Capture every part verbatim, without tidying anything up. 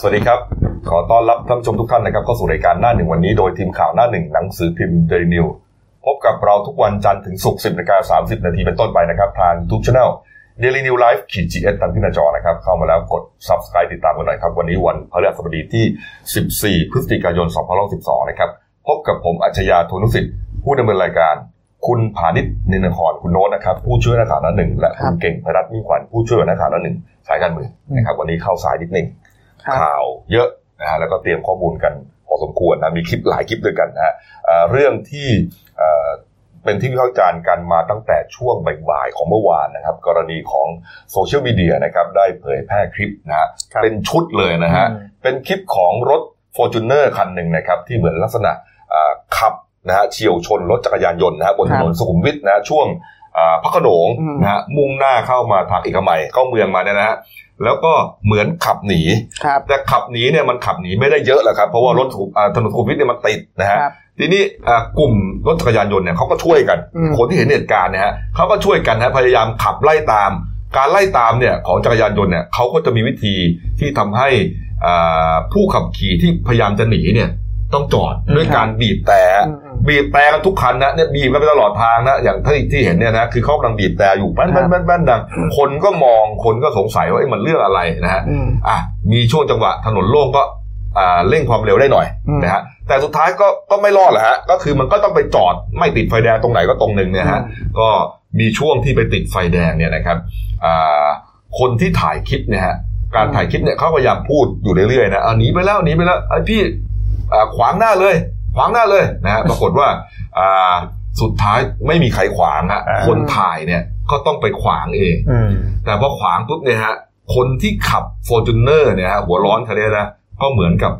สวัสดีครับขอต้อนรับท่านผู้ชมทุกท่านนะครับเข้าสู่รายการหน้าหนึ่งวันนี้โดยทีมข่าวหน้าหนึ่งหนังสือพิมพ์ Daily News พบกับเราทุกวันจันทร์ถึงศุกร์ สิบนาฬิกาสามสิบนาทีเป็นต้นไปนะครับทาง YouTube Channel Daily News Live จี เอส ตามที่หน้าจอนะครับเข้ามาแล้วกด Subscribe ติดตามกันหน่อยครับวันนี้วันพฤหัสบดีที่สิบสี่พฤศจิกายนสองพันสิบสองนะครับพบกับผมอัจฉริยะ โทนุสิทธิ์ผู้ดำเนินรายการคุณพานิช นินนครคุณโน้ตนะครับผู้ช่วยนักข่าวหน้าหนึ่งและคุณเก่งพรัตน์มิ่งขวัญผู้ช่วยนักข่าวหน้าหนึ่งสายการเมืองนะครับวันนี้เข้าสายนิดนึงข่าวเยอะนะฮะแล้วก็เตรียมข้อมูลกันพอสมควรนะมีคลิปหลายคลิปด้วยกันนะฮะเรื่องที่เป็นที่วิพากษ์วิจารณ์กันมาตั้งแต่ช่วงบ่ายๆของเมื่อวานนะครับกรณีของโซเชียลมีเดียนะครับได้เผยแพร่คลิปนะฮะเป็นชุดเลยนะฮะเป็นคลิปของรถ Fortuner คันหนึ่งนะครับที่เหมือนลักษณะขับนะฮะเฉี่ยวชนรถจักรยานยนต์นะฮะบนถนนสุขุมวิทนะช่วงพระโขนงนะฮะมุ่งหน้าเข้ามาทางเอกมัยเข้าเมืองมาเนี่ยนะฮะแล้วก็เหมือนขับหนีแต่ขับหนีเนี่ยมันขับหนีไม่ได้เยอะหรอกครับเพราะว่ารถถนนสุขุมวิทเนี่ยมันติดนะฮะทีนี้กลุ่มรถจักรยานยนต์เนี่ยเขาก็ช่วยกันคนที่เห็นเหตุการณ์เนี่ยฮะเขาก็ช่วยกันนะพยายามขับไล่ตามการไล่ตามเนี่ยของจักรยานยนต์เนี่ยเขาก็จะมีวิธีที่ทำให้ผู้ขับขี่ที่พยายามจะหนีเนี่ยต้องจอดด้วยการบีบแต่บีบแต่กันทุกคันนะเนี่ยบีบกันไปตลอดทางนะอย่างที่ที่เห็นเนี่ยนะคือเขากำลังบีบแต่อยู่แป๊นแป๊นแป๊นแป๊นดังคนก็มองคนก็สงสัยว่าไอ้มันเรื่องอะไรนะฮะอ่ะมีช่วงจังหวะถนนโล่งก็อ่าเร่งความเร็วได้หน่อยนะฮะแต่สุดท้ายก็ก็ไม่รอดแหละฮะก็คือมันก็ต้องไปจอดไม่ติดไฟแดงตรงไหนก็ตรงนึงเนี่ยฮะก็มีช่วงที่ไปติดไฟแดงเนี่ยนะครับอ่าคนที่ถ่ายคลิปเนี่ยฮะการถ่ายคลิปเนี่ยเขาพยายามพูดอยู่เรื่อยๆนะอ่ะหนีไปแล้วหนีไปแล้วไอ้พี่ขวางหน้าเลยขวางหน้าเลยนะฮะปรากฏว่าสุดท้ายไม่มีใครขวางฮะคนถ่ายเนี่ยก็ต้องไปขวางเองแต่พอขวางปุ๊บเนี่ยฮะคนที่ขับ Fortuner เนี่ยฮะหัวร้อนเขาเนี่ยนะก็เหมือนกับ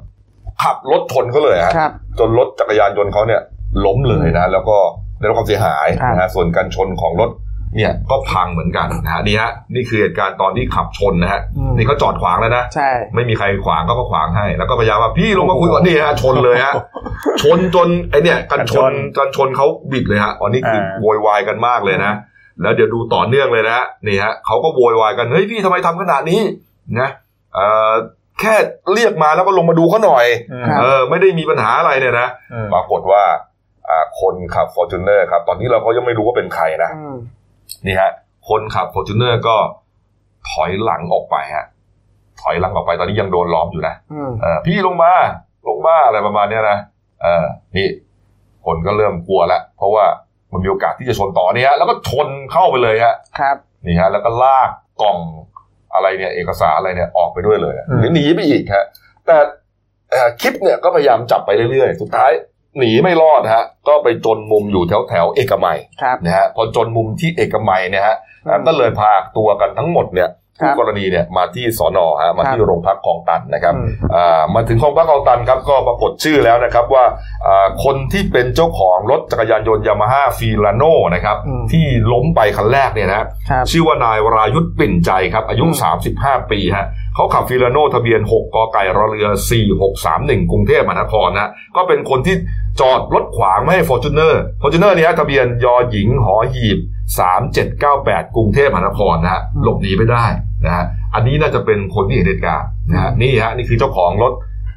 ขับรถชนเขาเลยฮะจนรถจักรยานยนต์เขาเนี่ยล้มเลยนะแล้วก็ได้รับความเสียหายนะฮะส่วนการชนของรถเนี่ยก็พังเหมือนกันนะฮะนี่ฮะนี่คือเหตุการณ์ตอนที่ขับชนนะฮะนี่เขาจอดขวางแล้วนะไม่มีใครขวางก็ขวางให้แล้วก็พยายามว่าพี่ลงมาคุยก่อนนี่ฮะชนเลยฮะชนจนไอเนี่ยกันชนกันชนเขาบิดเลยฮะอ๋อนี่คือโวยวายกันมากเลยนะแล้วเดี๋ยวดูต่อเนื่องเลยนะนี่ฮะเขาก็โวยวายกันเฮ้ยพี่ทำไมทำขนาดนี้นะเอ่อแค่เรียกมาแล้วก็ลงมาดูเขาหน่อยเออไม่ได้มีปัญหาอะไรเนี่ยนะปรากฏว่าคนขับ Fortuner ครับตอนนี้เราก็ยังไม่รู้ว่าเป็นใครนะนี่ฮะคนขับ Fortuner ก็ถอยหลังออกไปฮะถอยหลังออกไปตอนนี้ยังโดนล้อมอยู่นะพี่ลงมาลงมาอะไรประมาณนี้นะนี่คนก็เริ่มกลัวแล้วเพราะว่ามันมีโอกาสที่จะชนต่อนี่ฮะแล้วก็ชนเข้าไปเลยฮะครับนี่ฮะแล้วก็ลากกล่องอะไรเนี่ยเอกสารอะไรเนี่ยออกไปด้วยเลยหนีหนีไปอีกฮะแต่คลิปเนี่ยก็พยายามจับไปเรื่อยๆสุดท้ายหนีไม่รอดฮะก็ไปจนมุมอยู่แถวแถวเอกมัยนะฮะพอจนมุมที่เอกมัยเนี่ยฮะก็เลยพาตัวกันทั้งหมดเนี่ยผู้กรณีเนี่ยมาที่สน.ฮะมาที่โรงพักคลองตันนะครับมาถึงโรงพักคลองตันครับก็ปรากฏชื่อแล้วนะครับว่าคนที่เป็นเจ้าของรถจักรยานยนต์ยามาฮ่าฟีลาโน่นะครับที่ล้มไปคันแรกเนี่ยนะชื่อว่านายวรายุทธปิ่นใจครับอายุสามสิบห้าปีฮะเขาขับฟีลาโน่ทะเบียนหกกไก่รอเรือสี่หกสามหนึ่งกรุงเทพมหานครนะก็เป็นคนที่จอดรถขวางไม่ให้ Fortuner Fortuner เนี่ยทะเบียนยอหญิงหอหีบสามเจ็ดเก้าแปดกรุงเทพมหานครนะฮะหลบหนีไม่ได้นะฮะอันนี้น่าจะเป็นคนที่เห็นเหตุการณ์นะฮะนี่ฮะนี่คือเจ้าของรถ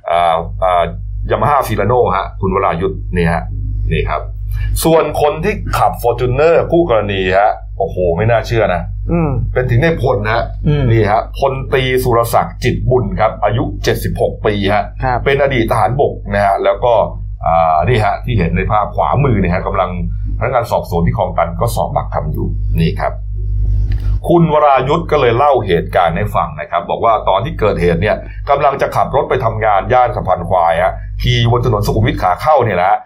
อ่าอ่ายามาฮ่าฟีลาโน่ฮะคุณวรายุทธนี่ฮะนี่ครับส่วนคนที่ขับ Fortuner คู่กรณีฮะโอ้โหไม่น่าเชื่อนะเป็นถึงในพลนะนี่ฮะพลตรีสุรศักดิ์จิตบุญครับอายุเจ็ดสิบหกปีฮะเป็นอดีตทหารบกนะฮะแล้วก็อ่านี่ฮะที่เห็นในภาพขวามือเนี่ยฮะกำลังพนักงานสอบสวนที่คลองตันก็สอบปากคำอยู่นี่ครับคุณวรายุทธก็เลยเล่าเหตุการณ์ให้ฟังนะครับบอกว่าตอนที่เกิดเหตุเนี่ยกำลังจะขับรถไปทำงานย่านสะพานควายฮะขี่บนถนนสุขุมวิทขาเข้าเนี่ยนะ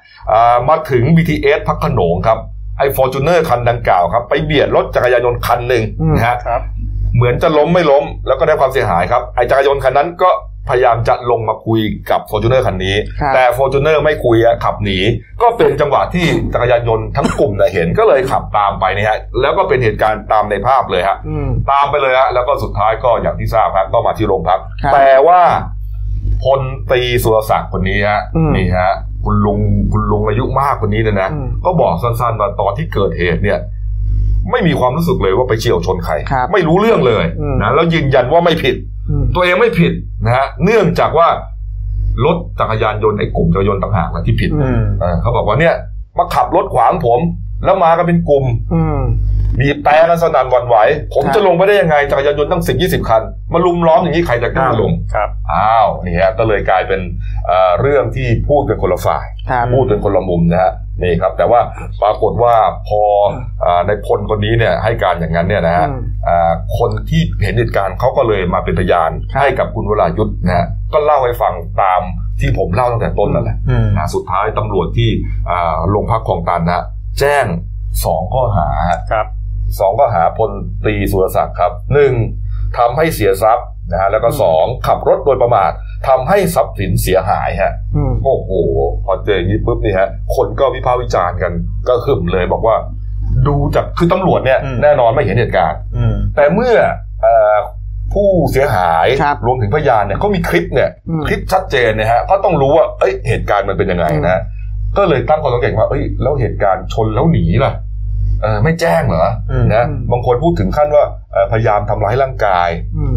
มาถึง บี ที เอส พระโขนงครับไอ้ Fortuner คันดังกล่าวครับไปเบียดรถจักรยานยนต์คันหนึ่งนะฮะเหมือนจะล้มไม่ล้มแล้วก็ได้ความเสียหายครับไอ้จักรยานยนต์คันนั้นก็พยายามจะลงมาคุยกับ Fortuner คันนี้แต่ Fortuner ไม่คุยขับหนีก็เป็นจังหวะที่จักรยานยนต์ทั้งกลุ่มนะเห็นก็เลยขับตามไปนะฮะแล้วก็เป็นเหตุการณ์ตามในภาพเลยฮะตามไปเลยฮะแล้วก็สุดท้ายก็อย่างที่ทราบครับก็มาที่โรงพักแต่ว่าพลตรีสุรศักดิ์คนนี้ฮะนี่ฮะคุณลุงคุณลุงอายุมากคนนี้เนี่ยนะก็บอกสั้นๆว่าตอนที่เกิดเหตุเนี่ยไม่มีความรู้สึกเลยว่าไปเฉี่ยวชนใครไม่รู้เรื่องเลยนะแล้วยืนยันว่าไม่ผิด ตัวเองไม่ผิดนะฮะเนื่องจากว่ารถจักรยานยนต์ไอ้กลุ่มจักรยานยนต์ต่างหากนะที่ผิดเขาบอกว่าเนี่ยมาขับรถขวางผมแล้วมากันเป็นกลุ่มมีแปรกันสนั่นหวั่นไหวผมจะลงไปได้ยังไงจักรยานยนต์ตั้ง สิบถึงยี่สิบ คันมาลุมล้อมอย่างนี้ใครจะกล้าลงครับอ้าวนี่ฮะก็เลยกลายเป็นเรื่องที่พูดกันคนละฝ่ายพูดกันคนละมุมนะฮะนี่ครับแต่ว่าปรากฏว่าพอในพลคนนี้เนี่ยให้การอย่างนั้นเนี่ยนะฮะคนที่เห็นเหตุการณ์เขาก็เลยมาเป็นพยานให้กับคุณวรายุทธ์นะฮะก็เล่าให้ฟังตามที่ผมเล่าตั้งแต่ต้นนั่นแหละสุดท้ายตำรวจที่โรงพักคลองตันนะแจ้งสองข้อหาครับสองข้อหาพลตรีสุรศักดิ์ครับหนึ่งทำให้เสียทรัพย์นะฮะแล้วก็สองขับรถโดยประมาททำให้ทรัพย์สินเสียหายฮะโอ้โหพอเจออย่างนี้ปุ๊บนี่ฮะคนก็วิพากษ์วิจารณ์กันก็ขึ้นเลยบอกว่าดูจากคือตำรวจเนี่ยแน่นอนไม่เห็นเหตุการณ์แต่เมื่อผู้เสียหายรวมถึงพยานเนี่ยเขามีคลิปเนี่ยคลิปชัดเจนนะฮะก็ต้องรู้ว่าเอ้ยเหตุการณ์มันเป็นยังไงนะก็เลยตั้งข้อสังเกตว่าเอ้ยแล้วเหตุการณ์ชนแล้วหนีล่ะเออไม่แจ้งเหรอนะบางคนพูดถึงขั้นว่าพยายามทำร้ายร่างกาย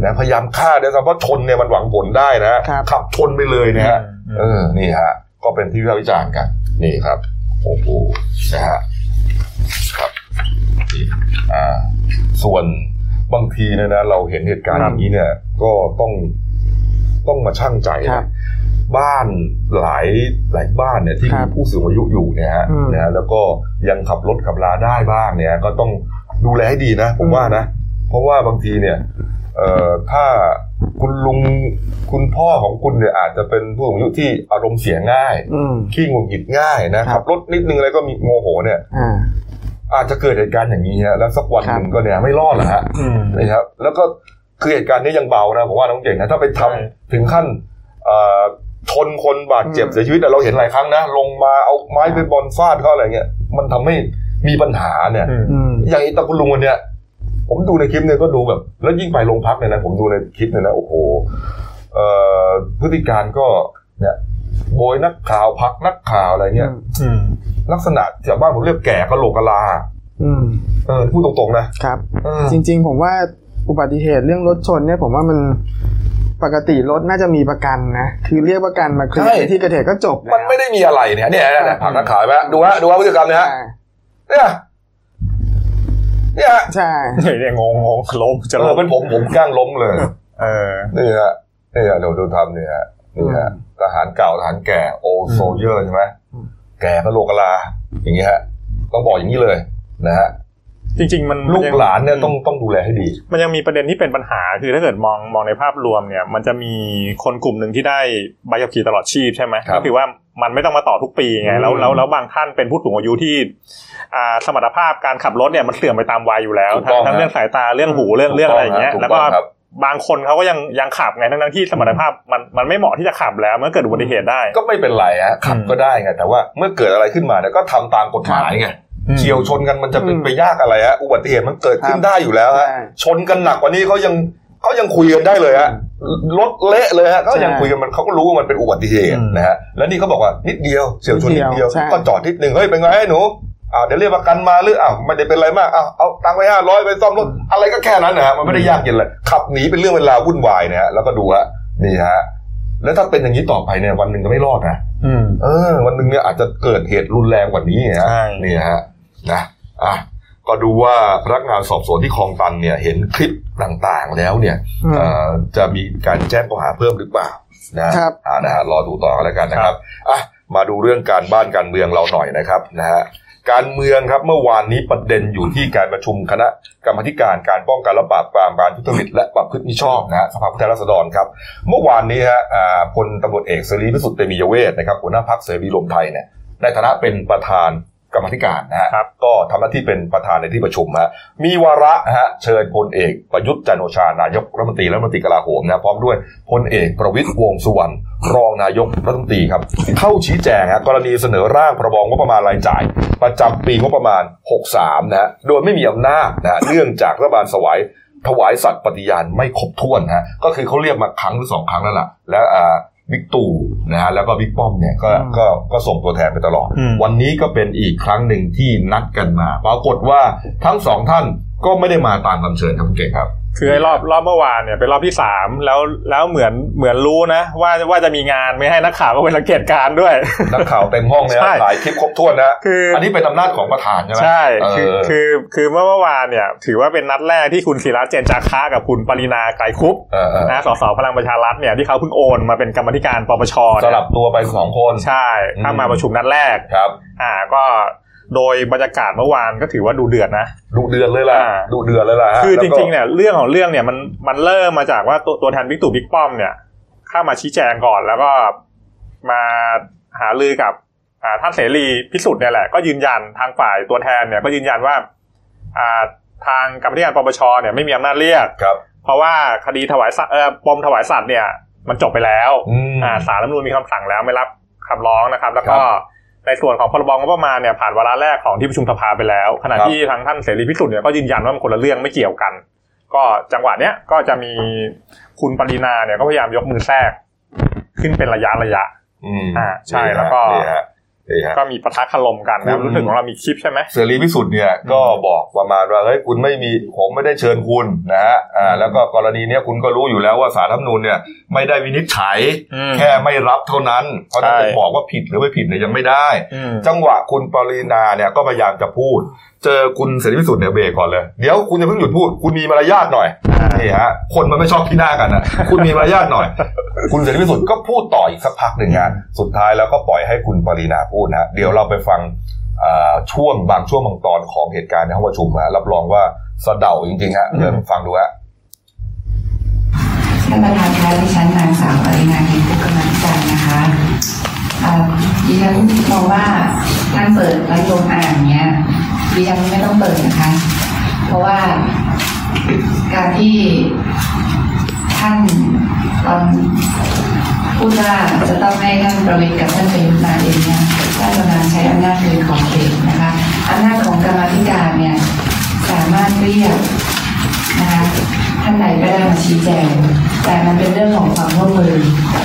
นะพยายามฆ่าด้วยซ้ำเพราะชนเนี่ยมันหวังผลได้นะขับชนไปเลยนะฮะเออนี่ฮะก็เป็นที่วิจารณ์กันนี่ครับโอ้โหนะฮะครับอ่าส่วนบางทีเนี่ยนะเราเห็นเหตุการณ์อย่างนี้เนี่ยก็ต้องต้องมาชั่งใจบ้านหลายหลายบ้านเนี่ยที่มีผู้สูงอายุอยู่เนี่ยฮะนะแล้วก็ยังขับรถขับลาได้บ้างเนี่ยก็ต้องดูแลให้ดีนะผมว่านะเพราะว่าบางทีเนี่ยเอ่อถ้าคุณลุงคุณพ่อของคุณเนี่ยอาจจะเป็นผู้สูงอายุที่อารมณ์เสียง่ายขี้หงุดหงิดง่ายนะขับรถนิดนึงอะไรก็มีโมโหเนี่ยอาจจะเกิดเหตุการณ์อย่างนี้ฮะแล้วสักวันนึงก็เนี่ยไม่รอดหรอกฮะนะครับแล้วก็คือเหตุการณ์นี้ยังเบานะผมว่าน้องเก่งนะถ้าไปทำถึงขั้นอ่าชนคนบาดเจ็บเสียชีวิตเราเห็นหลายครั้งนะลงมาเอาไม้ไปบอลฟาดเขาอะไรเงี้ยมันทำให้มีปัญหาเนี่ยอย่างไอ้ตะคุณลุงคนเนี้ยผมดูในคลิปเนี่ยก็ดูแบบแล้วยิ่งไปโรงพักเนี่ยนะผมดูในคลิปเนี่ยนะโอ้โหพฤติการก็เนี่ยโบยนักข่าวพักนักข่าวอะไรเงี้ยลักษณะแถวบ้านผมเรียกแก่กะโหลกกะลาเออพูดตรงๆนะครับจริงๆผมว่าอุบัติเหตุเรื่องรถชนเนี่ยผมว่ามันปกติรถน่าจะมีประกันนะคือเรียกประกันมาเคลมที่เกิดเหตุก็จบมันไม่ได้มีอะไรเนี่ยเนี่ยผ่านนักข่าวไปดูฮะดูว่าพฤติกรรมเนี่ยฮะเนี่ยเนี่ยใช่เนี่ยงงงล้มจะล้มเป็นผมผมกล้างล้มเลยเออนี่ฮะนี่ฮะเราดูทำเนี่ยนี่ฮะทหารเก่าทหารแก่โอโซเยอร์ใช่ไหมแก่กะโหลกกะลาอย่างเงี้ยฮะต้องบอกอย่างนี้เลยนะฮะจริงๆมันลูกหลานเนี่ยต้องต้องดูแลให้ดีมันยังมีประเด็นที่เป็นปัญหาคือถ้าเกิดมองมองในภาพรวมเนี่ยมันจะมีคนกลุ่มนึงที่ได้ใบขับขี่ตลอดชีพใช่ไหมก็คือว่ามันไม่ต้องมาต่อทุกปีไงแล้วแล้วแล้วบางท่านเป็นผู้สูงอายุที่อ่าสมรรถภาพการขับรถเนี่ยมันเสื่อมไปตามวัยอยู่แล้วทั้งเรื่องสายตาเรื่องหูเรื่องเรื่องอะไรอย่างเงี้ยแล้วก็บางคนเขาก็ยังยังขับไงทั้งที่สมรรถภาพมันมันไม่เหมาะที่จะขับแล้วเมื่อเกิดอุบัติเหตุได้ก็ไม่เป็นไรฮะขับก็ได้ไงแต่ว่าเมื่อเกิดอะไรขึ้นมาเนี่ยก็ทำตามกฎหมายไงเฉี่ยวชนกันมันจะเป็นไปยากอะไรฮะอุบัติเหตุมันเกิดขึ้นได้อยู่แล้วฮะชนกันหนักกว่านี้เขายังเขายังคุยกันได้เลยฮะรถเละเลยฮะเขายังคุยกันมันเขาก็รู้ว่ามันเป็นอุบัติเหตุนะฮะแล้วนี่เขาบอกว่านิดเดียวเฉี่ยวชนนิดเดียวก็จอดนิดนึงเฮ้ยเป็นไงไอ้หนูอ้าวเดี๋ยวเรียกประกันมาหรืออ้าวไม่ได้เป็นไรมากอ้าวเอาตังค์ไว้ห้าร้อยไปซ่อมรถอะไรก็แค่นั้นนะฮะมันไม่ได้ยากเย็นเลยขับหนีเป็นเรื่องเวลาวุ่นวายนะฮะแล้วก็ดูฮะนี่ฮะแล้วถ้าเป็นอย่างนี้ต่อไปเนี่ยวันหนึ่งก็ไม่รอดนะเออวันหนึ่งเนี่ยอาจจะเกิดเหตุรุนแรงกว่านี้นะนี่ฮะนะอ่ะก็ดูว่าพนักงานสอบสวนที่คลองตันเนี่ยเห็นคลิปต่างๆแล้วเนี่ยจะมีการแจ้งข้อหาเพิ่มหรือเปล่านะครับอ่านะฮะรอดูต่อกันแล้วกันนะครับอ่ะมาดูเรื่องการบ้านการเมืองเราหน่อยนะครับนะฮะการเมืองครับเมื่อวานนี้ประเด็นอยู่ที่การประชุมคณะกรรมการการป้องกันและปราบปรามการทุจริตและประพฤติมิชอบนะฮะสภาผู้แทนราษฎรครับเมื่อวานนี้ฮะพลตำรวจเอกเสรีพิสุทธิ์เตมียเวทนะครับหัวหน้าพรรคเสรีรวมไทยเนี่ยในฐานะเป็นประธานกรรมการนะฮะก็ทำหน้าที่เป็นประธานในที่ประชุมฮะมีวาระฮะเชิญพลเอกประยุทธ์จันทร์โอชานายกรัฐมนตรีและรัฐมนตรีกลาโหมนะพร้อมด้วยพลเอกประวิตรวงษ์สุวรรณรองนายกรัฐมนตรีครับเข้าชี้แจงฮะกรณีเสนอร่างพรบงบประมาณรายจ่ายประจำปีงบประมาณหกสิบสามนะฮะโดยไม่มีอำนาจนะฮะเนื่องจากรัฐบาลสวายถวายสัตย์ปฏิญาณไม่ครบถ้วนฮะก็คือเขาเรียกมาครั้งหรือสองครั้งแล้วล่ะและอ่าบิ๊กตู่นะฮะแล้วก็บิ๊กป้อมเนี่ยก็ก็ก็ส่งตัวแทนไปตลอดวันนี้ก็เป็นอีกครั้งหนึ่งที่นัดกันมาปรากฏว่าทั้งสองท่านก็ไม่ได้มาตามคำเชิญครับคุณเก่งครับ คือไอ้รอบรอบเมื่อวานเนี่ยเป็นรอบที่สามแล้วแล้วเหมือนเหมือนรู้นะว่าว่าจะมีงานไม่ให้นักข่าวเข้าไปสังเกตการณ์ด้วยนักข่าวเต็มห้องเลยหลายคลิปครบถ้วนนะอันนี้เป็นอำนาจของประธานใช่ไหมใช่คือคือคือเมื่อวานเนี่ยถือว่าเป็นนัดแรกที่คุณศิระเจนจาคะกับคุณปรินาไกรคุปนะสสพลังประชารัฐเนี่ยที่เขาเพิ่งโอนมาเป็นกรรมธิการปปชสลับตัวไปสองคนใช่เข้ามาประชุมนัดแรกครับอ่าก็โดยบรรยากาศเมื่อวานก็ถือว่าดูเดือดนะดูเดือดเลยล่ะดูเดือดเลยล่ะคือจริงๆเนี่ยเรื่องของเรื่องเนี่ยมันมันเริ่มมาจากว่าตัวตัวแทนบิ๊กตู่บิ๊กป้อมเนี่ยเข้ามาชี้แจงก่อนแล้วก็มาหารือกับอ่าท่านเสรีพิสุทธิ์เนี่ยแหละก็ยืนยันทางฝ่ายตัวแทนเนี่ยก็ยืนยันว่าอ่าทางกรรมธิการปปชเนี่ยไม่มีอำนาจเรียกเพราะว่าคดีถวายสัตว์เอ่อปมถวายสัตว์เนี่ยมันจบไปแล้วอ่าศาลรัฐธรรมนูญมีคำสั่งแล้วไม่รับคำร้องนะครับแล้วก็ในส่วนของพรบงบประมาณเนี่ยผ่านวาระแรกของที่ประชุมสภาไปแล้วขณะที่ทางท่านเสรีพิสุทธิ์เนี่ยก็ยืนยันว่ามันคนละเรื่องไม่เกี่ยวกันก็จังหวะเนี้ยก็จะมีคุณปรินาเนี่ยก็พยายามยกมือแทรกขึ้นเป็นระยะระยะอ่าใช่แล้วก็ก็มีปะทะคารมกันนะรู้สึกของเรามีคลิปใช่ไหมเสรีพิสุทธิ์เนี่ยก็บอกประมาณว่าเฮ้ยคุณไม่มีผมไม่ได้เชิญคุณนะฮะอ่าแล้วก็กรณีเนี้ยคุณก็รู้อยู่แล้วว่าศาลรัฐธรรมนูญเนี่ยไม่ได้วินิจฉัยแค่ไม่รับเท่านั้นเพราะถ้าจะบอกว่าผิดหรือไม่ผิดเนี่ยยังไม่ได้จังหวะคุณปรินาเนี่ยก็พยายามจะพูดเจอคุณเสรีพิสุทธิ์เนี่ยเบรกก่อนเลยเดี๋ยวคุณจะเพิ่งหยุดพูดคุณมีมารยาทหน่อยนี่ฮะคนมันไม่ชอบขี้หน้ากันนะคุณมีมารยาทหน่อยคุณเสรีพิสุทธิ์ก็พูดต่ออีกสักพักหนึ่งนะสุดท้ายแล้วก็ปล่อยให้คุณปรินาพูดนะเดี๋ยวเราไปฟังช่วงบางช่วงบางตอนของเหตุการณ์ในห้องประชุมนะรับรองว่าสะเดาจริงๆฮะเดี๋ยวฟังดูฮะท่านประธานคะดิฉันนางสาวปรินาเพ็ญผู้กำลังใจนะคะดิฉันมองว่าการเปิดระยมอ่านเนี้ยดิฉันไม่ต้องเปิดนะคะเพราะว่าการที่ท่านตอนพูดว่าจะต้องให้ท่านประวิตรกับท่านประยุทธ์มาเองเนี่ยท่านกำลังใช้อำนาจคือของเองนะคะอำนาจของกรรมาธิการเนี่ยสามารถเรียกนะคะท่านใดก็ได้มาชี้แจงแต่มันเป็นเรื่องของความร่วมมือ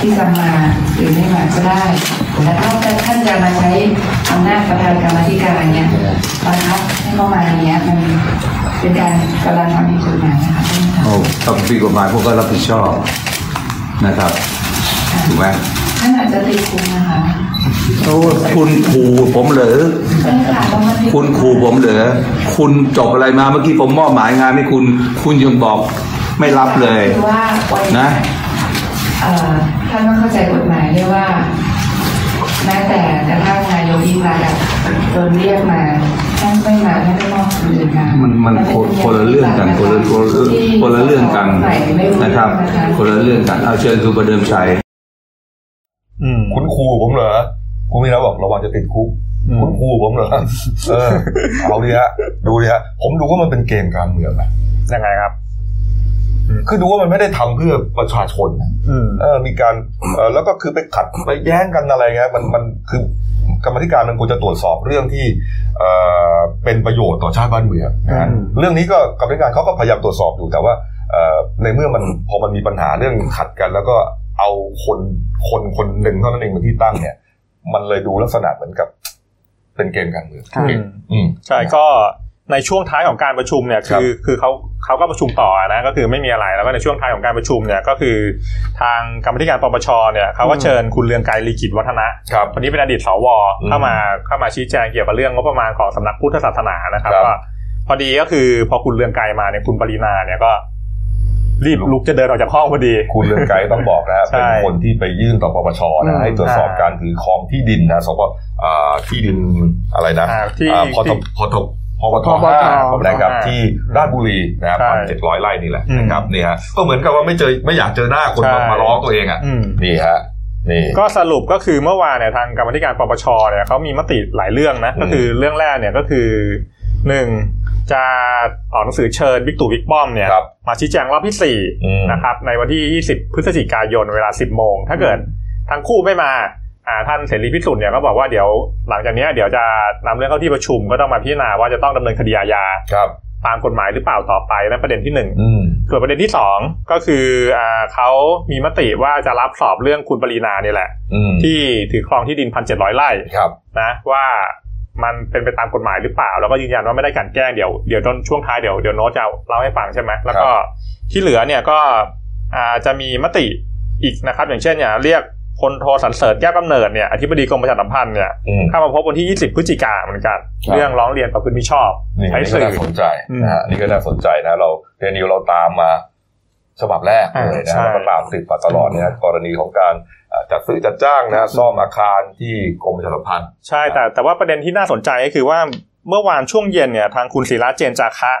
ที่จะมาหรือไม่มาก็ได้และถ้าท่านจะมาใช้อำนาจประธานกรรมาธิการเนี่ยตอนนี้ให้เข้ามาอย่างเงี้ยมันเป็นการกำลังทำผิดกฎหมายนะคะโอ้ต้องผิดกฎหมายพวกก็รับผิดชอบนะครับถูกไหมท่านอาจจะติดคุกนะคะโอ้คุณขู่ผมเหรอคุณขู่ผมเหรอคุณจบอะไรมาเมื่อกี้ผมมอบหมายงานให้คุณคุณยังบอกไม่รับเลยนะท่านต้องเข้าใจกฎหมายด้วยว่าแม้แต่กระทั่งนายกยิ่งรักโดนเรียกมาท่านไม่มาท่านไม่มอบหมายงานมันมันคนละเรื่องกันคนละคนละเรื่องกันนะครับคนละเรื่องกันเอาเชิญคุณประเดิมชัยคุณครูผมเหรอคุณมีแล้วบอกระวังจะติดคุกคุณครูผมเหรอเออเอาดิฮะดูดิฮะผมดูว่ามันเป็นเกมการเมืองนะยังไงครับคือดูว่ามันไม่ได้ทำเพื่อประชาชนนะเออมีการเออแล้วก็คือไปขัดไปแย้งกันอะไรเงี้ยมันมันคือกรรมธิการมันควรจะตรวจสอบเรื่องที่เออเป็นประโยชน์ต่อชาติบ้านเมืองนะเรื่องนี้ก็กรรมธิการเขาก็พยายามตรวจสอบอยู่แต่ว่าเออในเมื่อมันพอมันมีปัญหาเรื่องขัดกันแล้วก็เอาคนคนคนหนึ่งเท่านั้นเองเป็นที่ตั้งเนี่ยมันเลยดูลักษณะเหมือนกับเป็นเกมการเมืองใช่ก็ในช่วงท้ายของการประชุมเนี่ยคือคือเขาเขาก็ประชุมต่อนะก็คือไม่มีอะไรแล้วก็ในช่วงท้ายของการประชุมเนี่ยก็คือทางกรรมการปปชเนี่ยเขาก็เชิญคุณเรืองไกรลีกิจวัฒนะคนนี้เป็นอดีตสวเข้ามาเข้ามาชี้แจงเกี่ยวกับเรื่องงบประมาณของสำนักพุทธศาสนานะครับก็พอดีก็คือพอคุณเรืองไกรมาเนี่ยคุณปรินาเนี่ยก็รีบลุกจะเดินออกจากห้องพอดีคุณเรืองไกรต้องบอกนะเป็นคนที่ไปยื่นต่อปปชนะให้ตรวจสอบการถือครองที่ดินนะสปปที่ดินอะไรนะพอทพอทพปทห้านะครับที่ราชบุรีนะครับหนึ่งพันเจ็ดร้อยไร่นี่แหละนะครับนี่ฮะก็เหมือนกับว่าไม่เจอไม่อยากเจอหน้าคนมาร้องตัวเองอ่ะนี่ฮะนี่ก็สรุปก็คือเมื่อวานเนี่ยทางกรรมาธิการปปชเนี่ยเขามีมติหลายเรื่องนะก็คือเรื่องแรกเนี่ยก็คือหนึ่งจะออกหนังสือเชิญบิ๊กตู่บิ๊กป้อมเนี่ยมาชี้แจงรอบที่สี่นะครับในวันที่ยี่สิบพฤศจิกายนเวลา สิบโมง นถ้าเกิดทั้งคู่ไม่มาอ่าท่านเสรีพิสุทธิ์เนี่ยก็บอกว่าเดี๋ยวหลังจากนี้เดี๋ยวจะนำเรื่องเข้าที่ประชุมก็ต้องมาพิจารณาว่าจะต้องดำเนินคดีอาญาตามกฎหมายหรือเปล่าต่อไปนั่นประเด็นที่หนึ่งส่วนประเด็นที่สองก็คืออ่าเขามีมติว่าจะรับสอบเรื่องคุณปรีนาเนี่ยแหละที่ถือครองที่ดิน หนึ่งพันเจ็ดร้อย ไร่นะว่า มันเป็นไปตามกฎหมายหรือเปล่าแล้วก็ยืนยันว่าไม่ได้กลั่นแกล้งเดี๋ยวเดี๋ยวช่วงท้ายเดี๋ยวเดี๋ยวโน้ตจะเล่าให้ฟังใช่ไหมแล้วก็ที่เหลือเนี่ยก็จะมีมติอีกนะครับอย่างเช่นเนี่ยเรียกพลโทสันเสริญแก้วกำเนิดเนี่ยอธิบดีกรมประชาสัมพันธ์เนี่ยเข้ามาพบวันที่ยี่สิบพฤศจิกายนเหมือนกันเรื่องร้องเรียนประพฤติมิชอบใช้สื่อนี่ก็น่าสนใจนะฮะนี่ก็น่าสนใจนะเราเดนิวเราตามมาฉบับแรกเลยนะแล้วก็ตามติดมาตลอดเนี่ยกรณีของการจัดซื้อจัดจ้างนะซ่อมอาคารที่กรมประชาสัมพันธ์ใช่แต่แต่ว่าประเด็นที่น่าสนใจก็คือว่าเมื่อวานช่วงเย็นเนี่ยทางคุณศิระเจนจาคะ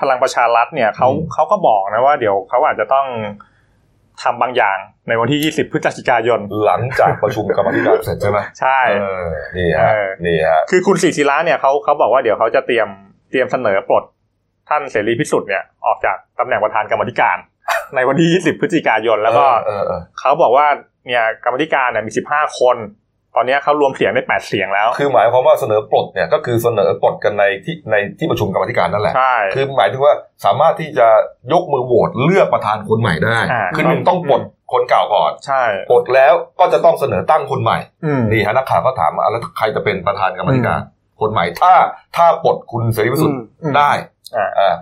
พลังประชารัฐเนี่ยเขาเขาก็บอกนะว่าเดี๋ยวเขาอาจจะต้องทำบางอย่างในวันที่ยี่สิบพฤศจิกายนหลังจากประชุมกรรมการเสร็จใช่ไหมใช่นี่ฮะนี่ฮะคือคุณศิระเนี่ยเขาเขาบอกว่าเดี๋ยวเขาจะเตรียมเตรียมเสนอปลดท่านเสรีพิสุทธิ์เนี่ยออกจากตำแหน่งประธานกรรมการในวันที่ยี่สิบพฤศจิกายนแล้วก็เขาบอกว่าเนี่ยกรรมการเนี่ยมีสิบห้าคนตอนนี้เขารวมเสียงได้แปดเสียงแล้วคือหมายความว่าเสนอปลดเนี่ยก็คือเสนอปลดกันในที่ในที่ประชุมกรรมการนั่นแหละคือหมายถึงว่าสามารถที่จะยกมือโหวตเลือกประธานคนใหม่ได้คือหนึ่งต้องปลดคนเก่าก่อนใช่ปลดแล้วก็จะต้องเสนอตั้งคนใหม่นี่ฮะนักข่าวก็ถามว่าแล้วใครจะเป็นประธานกรรมการคนใหม่ถ้าถ้าปลดคุณเสรีพิสุทธิ์ได้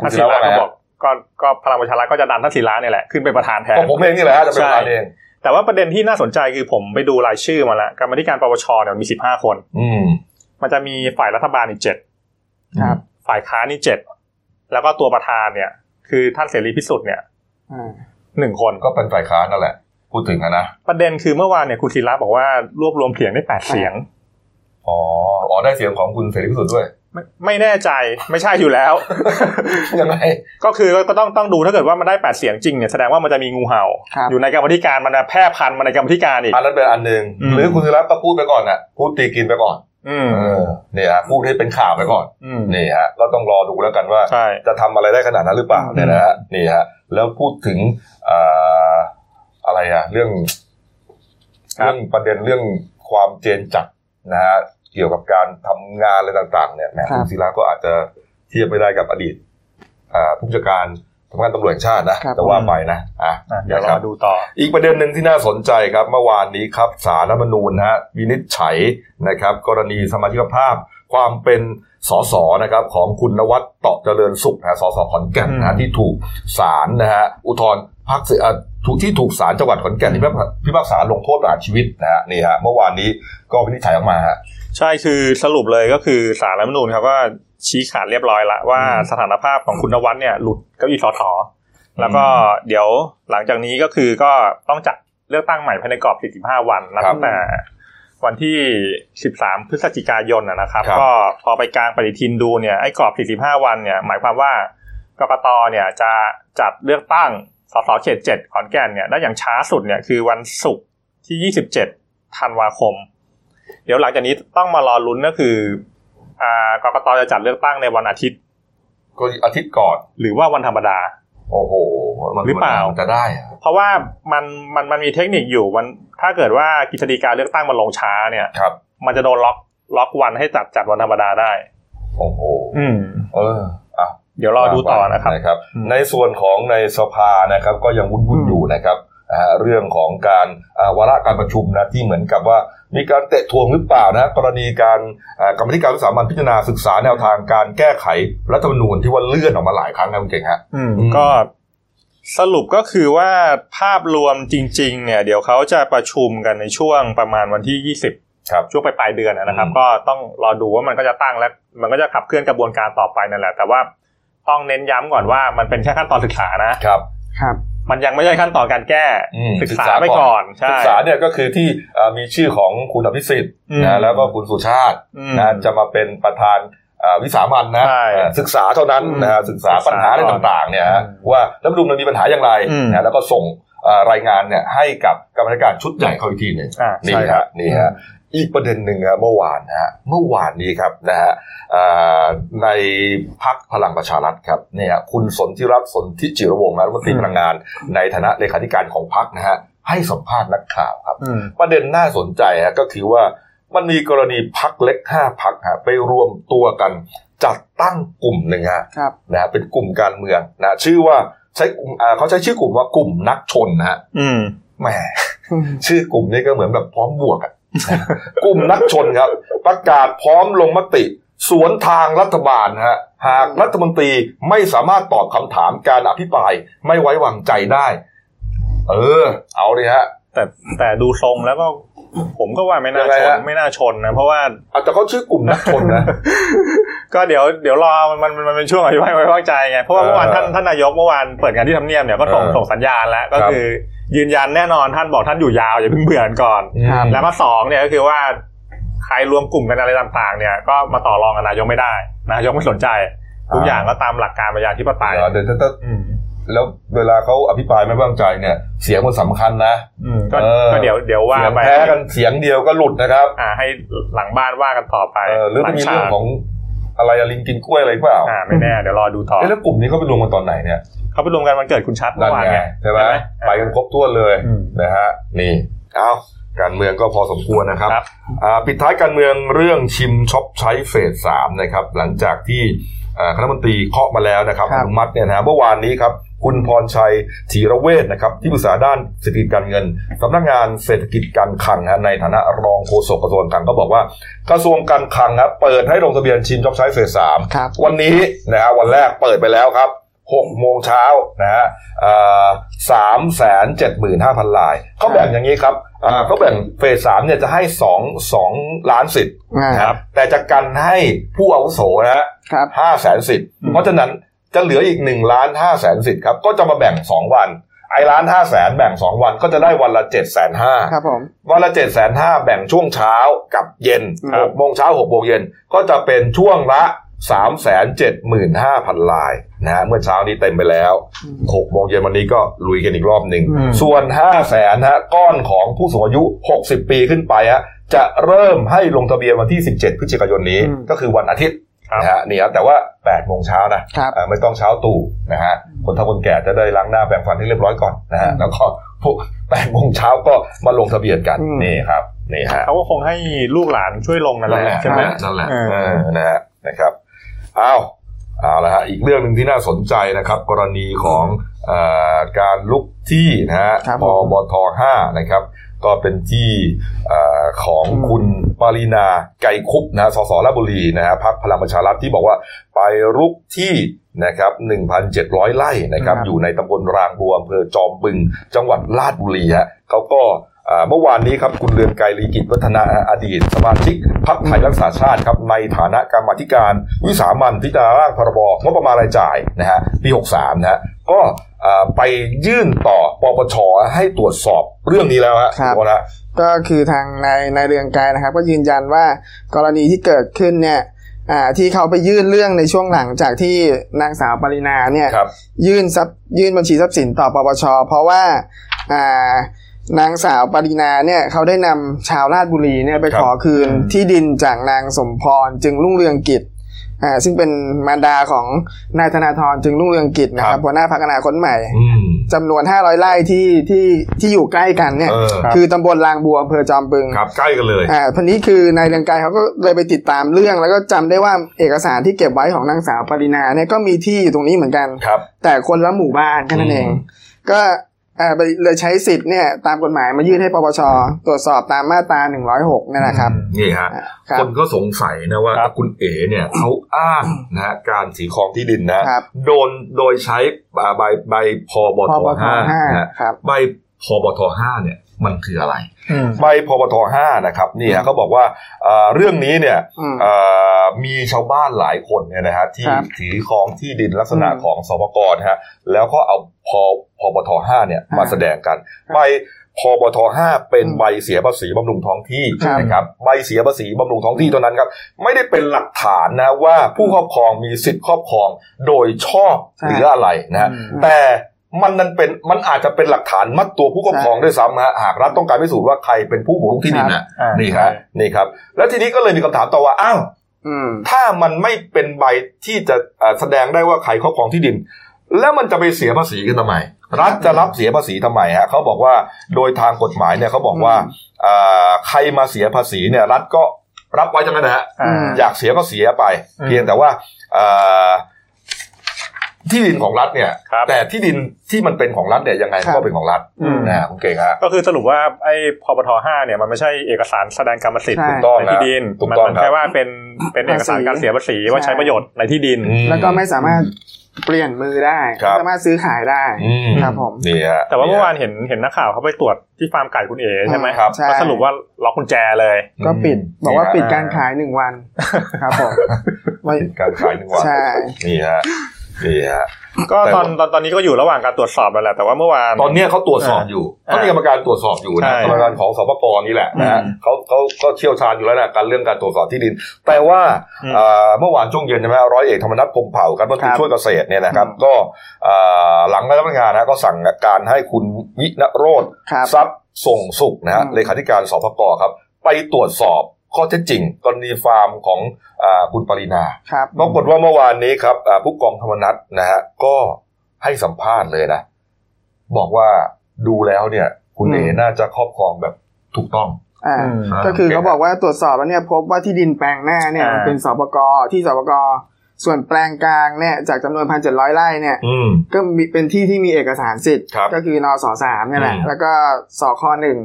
คุณศิระก็บอกก็ก็พลังประชารัฐก็จะดันท่านศิระเนี่ยแหละขึ้นเป็นประธานแทนผมเองนี่แหละจะเป็นประธานเองแต่ว่าประเด็นที่น่าสนใจคือผมไปดูรายชื่อมาแล้วกรรมการปปชเนี่ยมีสิบห้าคนอืมมันจะมีฝ่ายรัฐบาลอีกเจ็ดครับฝ่ายค้านอีกเจ็ดแล้วก็ตัวประธานเนี่ยคือท่านเสรีพิสุทธิ์เนี่ยอืมหนึ่งคนก็เป็นฝ่ายค้านนั่นแหละพูดถึงอ่ะนะประเด็นคือเมื่อวานเนี่ยคุณศิระบอกว่ารวบรวมเสียงได้แปดเสียงอ๋ออ๋อได้เสียงของคุณเสรีพิสุทธิ์ด้วยไม่ไม่แน่ใจไม่ใช่อยู่แล้วยังไงก็คือก็ต้องต้องดูถ้าเกิดว่ามันได้แปดเสียงจริงเนี่ยแสดงว่ามันจะมีงูเห่าอยู่ในกรรมธิการมันแพร่พันธุ์มาในกรรมธิการอีกอันนั้นเป็นอันนึงหรือคุณศิระก็พูดไปก่อนน่ะพูดตีกินไปก่อนอืมเนี่ยฮะพูดให้เป็นข่าวไปก่อนนี่ฮะก็ต้องรอดูแล้วกันว่าจะทำอะไรได้ขนาดนั้นหรือเปล่าเนี่ยนะฮะนี่ฮะแล้วพูดถึงอ่าอะไรอะเรื่องเรื่องประเด็นเรื่องความเจนจัดนะฮะเกี่ยวกับการทำงานอะไรต่างๆเนี่ยแหมคุณศิระก็อาจจะเทียบไม่ได้กับอดีตผู้จัดการสำนักงานตำรวจแห่งชาตินะแต่ว่าไปนะอ่ะเดี๋ยวเราดูต่ออีกประเด็นหนึ่งที่น่าสนใจครับเมื่อวานนี้ครับศาลรัฐธรรมนูญฮะวินิจฉัยนะครับกรณีสมาชิกภาพความเป็นสสนะครับของคุณนวัฒน์เตาะเจริญสุขนะสสขอนแก่นนะที่ถูกศาลนะฮะอุทธรณ์ภาคที่ถูกศาลจังหวัดขอนแก่นพิพากษาลงโทษประหารชีวิตนะฮะนี่ฮะเมื่อวานนี้ก็วินิจฉัยออกมาฮะใช่คือสรุปเลยก็คือศาลรัฐธรรมนูญครับว่าชี้ขาดเรียบร้อยละว่าสถานภาพของคุณนวัฒน์เนี่ยหลุดเก้าอี้สสแล้วก็เดี๋ยวหลังจากนี้ก็คือก็ต้องจัดเลือกตั้งใหม่ภายในกรอบสี่สิบห้าวันนับตั้งแต่วันที่สิบสามพฤศจิกายนนะครับก็พอไปกลางปฏิทินดูเนี่ยไอ้กรอบสี่สิบห้าวันเนี่ยหมายความว่ากกตเนี่ยจะจัดเลือกตั้งสสเขตเจ็ดขอนแก่นเนี่ยได้อย่างช้าสุดเนี่ยคือวันศุกร์ที่ยี่สิบเจ็ดธันวาคมเดี๋ยวหลังจากนี้ต้องมารอลุ้นก็คืออ่ากกตจะจัดเลือกตั้งในวันอาทิตย์ก็อาทิตย์ก่อนหรือว่าวันธรรมดาโอ้โหหรือเปล่าจะได้เพราะว่ามันมันมันมีเทคนิคอยู่มันถ้าเกิดว่ากฤษฎีกาเลือกตั้งมันลงช้าเนี่ยมันจะโดนล็อกล็อกวันให้จัดจัดวันธรรมดาได้โอ้โหอืมเอออ่ะเดี๋ยวรอดูต่อนะครับในส่วนของในสภานะครับก็ยังวุ่นๆอยู่นะครับเรื่องของการวาระการประชุมนะที่เหมือนกับว่ามีการเตะทวงหรือเปล่านะกรณีการกรรมธิการวิสามัญพิจารณาศึกษาแนวทางการแก้ไขรัฐธรรมนูญที่ว่าเลื่อนออกมาหลายครั้งนะคุณเก่งฮะก็สรุปก็คือว่าภาพรวมจริงๆเนี่ยเดี๋ยวเขาจะประชุมกันในช่วงประมาณวันที่ยี่สิบครับช่วงปลายๆเดือนนะครับก็ต้องรอดูว่ามันก็จะตั้งและมันก็จะขับเคลื่อนกระบวนการต่อไปนั่นแหละแต่ว่าต้องเน้นย้ำก่อนว่ามันเป็นแค่ขั้นตอนศึกษานะครับครับมันยังไม่ใช่ขั้นตอนการแก้ศึกษาไปก่อนศึกษาเนี่ยก็คือที่มีชื่อของคุณอภิสิทธิ์นะแล้วก็คุณสุชาตินะจะมาเป็นประธานวิสามัญนะศึกษาเท่านั้นนะศึกษาปัญหาอะไรต่างๆเนี่ยว่ารัฐธรรมนูญมันมีปัญหาอย่างไรนะแล้วก็ส่งรายงานเนี่ยให้กับกรรมการชุดใหญ่เขาอีกทีนึงนี่ฮะนี่ฮะอีกประเด็นหนึ่งนะเมื่อวานนะฮะเมื่อวานนี้ครับนะฮะในพรรคพลังประชารัฐครับเนี่ยคุณสนธิรัตน์สนธิจิรวงศ์รัฐมนตรีพลังงานในฐานะเลขาธิการของพรรคนะฮะให้สัมภาษณ์นักข่าวครับประเด็นน่าสนใจฮะก็คือว่ามันมีกรณีพรรคเล็กห้าพรรคฮะไปรวมตัวกันจัดตั้งกลุ่มหนึ่งฮะนะฮะเป็นกลุ่มการเมืองนะชื่อว่าใช้เขาใช้ชื่อกลุ่มว่ากลุ่มนักชนฮะแหมชื่อกลุ่มนี้ก็เหมือนแบบพร้อมบวกอ่ะ กลุ่มนักชนครับประกาศพร้อมลงมติสวนทางรัฐบาลฮะหากรัฐมนตรีไม่สามารถตอบคำถามการอภิปรายไม่ไว้วางใจได้เออเอาดิฮะแต่แต่ดูทรงแล้วก็ผมก็ว่าไม่น่าชนไม่น่าชนนะเพราะว่าอาจจะเขาชื่อกลุ่มนักชนนะ ก็เดี๋ยวเดี๋ยวรอมันมันเป็นช่วงอภิปรายไว้วางใจไงเพราะว่าเมื่อวานท่านท่านนายกเมื่อวานเปิดงานที่ทำเนียบเนี่ยก็ส่งส่งสัญญาณแล้วก็คือยืนยันแน่นอนท่านบอกท่านอยู่ยาวอย่าเพิ่งเบื่อก่อนแล้วมาสองเนี่ยก็คือว่าใครรวมกลุ่มกันอะไรต่างๆเนี่ยก็มาต่อรองกับนายกไม่ได้นายกไม่สนใจทุกอย่างก็ตามหลักการประชาธิปไตยเดี๋ยวถ้าแล้วเวลาเขาอภิปรายไม่วางใจเนี่ยเสียงมันสำคัญนะก็เดี๋ยวเดี๋ยวว่าไปแพ้กันเสียงเดียวก็หลุดนะครับให้หลังบ้านว่ากันต่อไปหรือจะมีเรื่องของอะไรลิงกินกล้วยอะไรเปล่าไม่แน่เดี๋ยวรอดูต่อแล้วกลุ่มนี้เขาไปรวมกันตอนไหนเนี่ยเขาไปรวมกันวันเกิดคุณชัดเมื่อวานไงใช่ไหมไปกันครบถ้วนเลยนะฮะนี่เอาการเมืองก็พอสมควรนะครับปิดท้ายการเมืองเรื่องชิมช็อปใช้เฟสสามนะครับหลังจากที่คณะมนตรีเคาะมาแล้วนะครับอนุมัติเนี่ยนะเมื่อวานนี้ครับคุณพรชัยธีรเวชนะครับที่ปรึกษาด้านเศรษฐกิจการเงินสำนักงานเศรษฐกิจการคลังฮะในฐานะรองโฆษกกระทรวงการคลังก็บอกว่ากระทรวงการคลังครับเปิดให้ลงทะเบียนชิมช็อปใช้เฟสสามวันนี้นะฮะวันแรกเปิดไปแล้วครับหกโมงเช้านะฮะ สามแสนเจ็ดหมื่นห้าพัน รายเขาแบ่งอย่างนี้ครับเขาแบ่งเฟสสามเนี่ยจะให้สอง สองล้านสิทธิ์นะครับแต่จะกันให้ผู้อาวุโสนะฮะ ห้าแสนสิทธิ์เพราะฉะนั้นจะเหลืออีก หนึ่งล้านห้าแสน สิทธิ์ครับก็จะมาแบ่งสองวันไอ้ล้าน ห้าแสน แบ่งสองวันก็จะได้วันละ เจ็ดแสนห้าหมื่น ครับผมวันละ เจ็ดแสนห้าหมื่น แบ่งช่วงเช้ากับเย็น หกโมงเช้า หกโมงเย็นก็จะเป็นช่วงละสามแสนเจ็ดหมื่นห้าพัน รายนะฮะเมื่อเช้านี้เต็มไปแล้วหกโมงเย็นวันนี้ก็ลุยกันอีกรอบหนึ่งส่วน ห้าแสน ฮะก้อนของผู้สูงอายุหกสิบปีขึ้นไปฮะจะเริ่มให้ลงทะเบียนวันที่สิบเจ็ดพฤศจิกายนนี้ก็คือวันอาทิตย์นะฮะนี่ครับแต่ว่าแปดโมงเช้านะไม่ต้องเช้าตู่นะฮะคนทั้งคนแก่จะได้ล้างหน้าแปรงฟันให้เรียบร้อยก่อนนะฮะแล้วก็พวกแปดโมงเช้าก็มาลงทะเบียนกันนี่ครับนี่ฮะเขาก็คงให้ลูกหลานช่วยลงนั่นแหละใช่ไหมนั่นแหละนะฮะนะครับเอาเอาละฮะอีกเรื่องนึงที่น่าสนใจนะครับกรณีของการลุกที่นะฮะปปท.ห้า นะครับก็เป็นที่ของคุณปรีนาไกรคุปนะสสราชบุรีนะฮะพรรคพลังประชารัฐที่บอกว่าไปรุกที่นะครับ หนึ่งพันเจ็ดร้อย ไร่นะครับอยู่ในตำบลรางบัวอำเภอจอมบึงจังหวัดราชบุรีฮะเขาก็เมื่อวานนี้ครับคุณเรือนไกรลีกิจวัฒนะอดีตสมาชิกพรรคไทยรักษาชาติครับในฐานะกรรมาธิการวิสามัญพิจารณาร่างพรบงบประมาณรายจ่ายนะฮะปีหกสามนะฮะก็ไปยื่นต่อปปช.ให้ตรวจสอบเรื่องนี้แล้วฮะก็คือทางนายนายเรือนไกรนะครับก็ยืนยันว่ากรณีที่เกิดขึ้นเนี่ยที่เขาไปยื่นเรื่องในช่วงหลังจากที่นางสาวปรินาเนี่ยยื่นยื่นบัญชีทรัพย์สินต่อปปช.เพราะว่านางสาวปรินาเนี่ยเขาได้นำชาวราชบุรีเนี่ยไปขอคืนที่ดินจากนางสมพรจึงรุ่งเรืองกิจอ่าซึ่งเป็นมารดาของนายธนาธรจึงรุ่งเรืองกิจนะครับหัวหน้าพรรคอนาคตใหม่จำนวนห้าร้อยไร่ที่ที่ที่อยู่ใกล้กันเนี่ยคือตำบลรางบัวอำเภอจอมบึงครับใกล้กันเลยอ่าพันนี้คือนายเรืองไกรเขาก็เลยไปติดตามเรื่องแล้วก็จำได้ว่าเอกสารที่เก็บไว้ของนางสาวปรินาเนี่ยก็มีที่อยู่ตรงนี้เหมือนกันแต่คนละหมู่บ้านแค่นั้นเองก็เลยใช้สิทธิ์เนี่ยตามกฎหมายมายื่นให้ปปช.ตรวจสอบตามมาตราหนึ่งร้อยหกนั่นแหละครับนี่ฮะคนก็สงสัยนะว่าคุณเอ๋เนี่ยเขาอ้างนะฮะการถือครองที่ดินนะโดนโดยใช้ใบใบพบท.ห้านะใบพบท.ห้าเนี่ยมันคืออะไรใบพบท.ห้านะครับนี่ฮะเขาบอกว่าเรื่องนี้เนี่ยมีชาวบ้านหลายคนเนี่ยนะฮะที่ถือครองที่ดินลักษณะของสปก.นะฮะแล้วก็เอาพพบท.ห้าเนี่ยมาแสดงกันใบพบท.ห้าเป็นใบเสียภาษีบำรุงท้องที่นะครับใบเสียภาษีบำรุงท้องที่ตัวนั้นครับไม่ได้เป็นหลักฐานนะว่าผู้ครอบครองมีสิทธิ์ครอบครองโดยชอบหรืออะไรนะแต่มันนั้นเป็นมันอาจจะเป็นหลักฐานมัดตัวผู้ครอบครองด้วยซ้ำฮะหากรัฐต้องการพิสูจน์ว่าใครเป็นผู้บุกรุกที่ดินนะนี่ครับนี่ครับแล้วทีนี้ก็เลยมีคำถามต่อว่าอ้าวถ้ามันไม่เป็นใบที่จะแสดงได้ว่าใครครอบครองที่ดินแล้วมันจะไปเสียภาษีกันทำไมรัฐจะรับเสียภาษีทำไมฮะเขาบอกว่าโดยทางกฎหมายเนี่ยเขาบอกว่าใครมาเสียภาษีเนี่ยรัฐก็รับไว้ทั้งนั้นนะฮะอยากเสียก็เสียไปเพียงแต่ว่า ที่ดินของรัฐเนี่ยแต่ที่ดินที่มันเป็นของรัฐเนี่ยยังไงก็เป็นของรัฐนะคุณเก่งครับก็คือสรุปว่าไอ้พปทห้าเนี่ยมันไม่ใช่เอกสารแสดงกรรมสิทธิ์ถูกต้องในที่ดินมันแค่ว่าเป็นเป็นเอกสารการเสียภาษีว่าใช้ประโยชน์ในที่ดินแล้วก็ไม่สามารถเปลี่ยนมือได้สามารถซื้อขายได้ครับผมนี่ฮะแต่ว่าเมื่อวานเห็นเห็นนักข่าวเขาไปตรวจที่ฟาร์มไก่คุณเอ๋ใช่ไหมครับก็สรุปว่าล็อกกุญแจเลยก็ปิดบอกว่าปิดการขายหนึ่งวันครับผมปิดการขายหนึ่งวันใช่นี่ฮะนี่ฮะก็ตอนตอนตอนนี้ก็อยู่ระหว่างการตรวจสอบแล้วแหละแต่ว่าเมื่อวานตอนนี้เขาตรวจสอบอยู่เขามีกรรมการตรวจสอบอยู่นะกรรมการของสปป.นี่แหละนะเขาเขาก็เชี่ยวชาญอยู่แล้วแหละการเรื่องการตรวจสอบที่ดินแต่ว่าเมื่อวานช่วงเย็นใช่ไหมร้อยเอกธรรมนัสพรหมเผ่าการประชุมช่วยเกษตรเนี่ยนะครับก็หลังได้รับงานนะก็สั่งการให้คุณวิณโรจน์ทรัพย์ส่งสุขนะฮะเลขาธิการสปป.ครับไปตรวจสอบข้อเท็จจริงกรณีฟาร์มของอคุณปรินาปรากฏว่าเมื่อวานนี้ครับผู้กองธรรมนัสนะฮะก็ให้สัมภาษณ์เลยนะบอกว่าดูแล้วเนี่ยคุณเอน่าจะครอบครองแบบถูกต้องก็คือเขาบอกว่าตรวจสอบแล้วเนี่ยพบว่าที่ดินแปลงหน้าเนี่ยเป็นสปกที่สปกส่วนแปลงกลางเนี่ยจากจำนวน หนึ่งพันเจ็ดร้อย ไร่เนี่ยก็เป็นที่ที่มีเอกสารสิทธิ์ก็คือนส.สาม เนี่ยแหละแล้วก็สค.หนึ่ง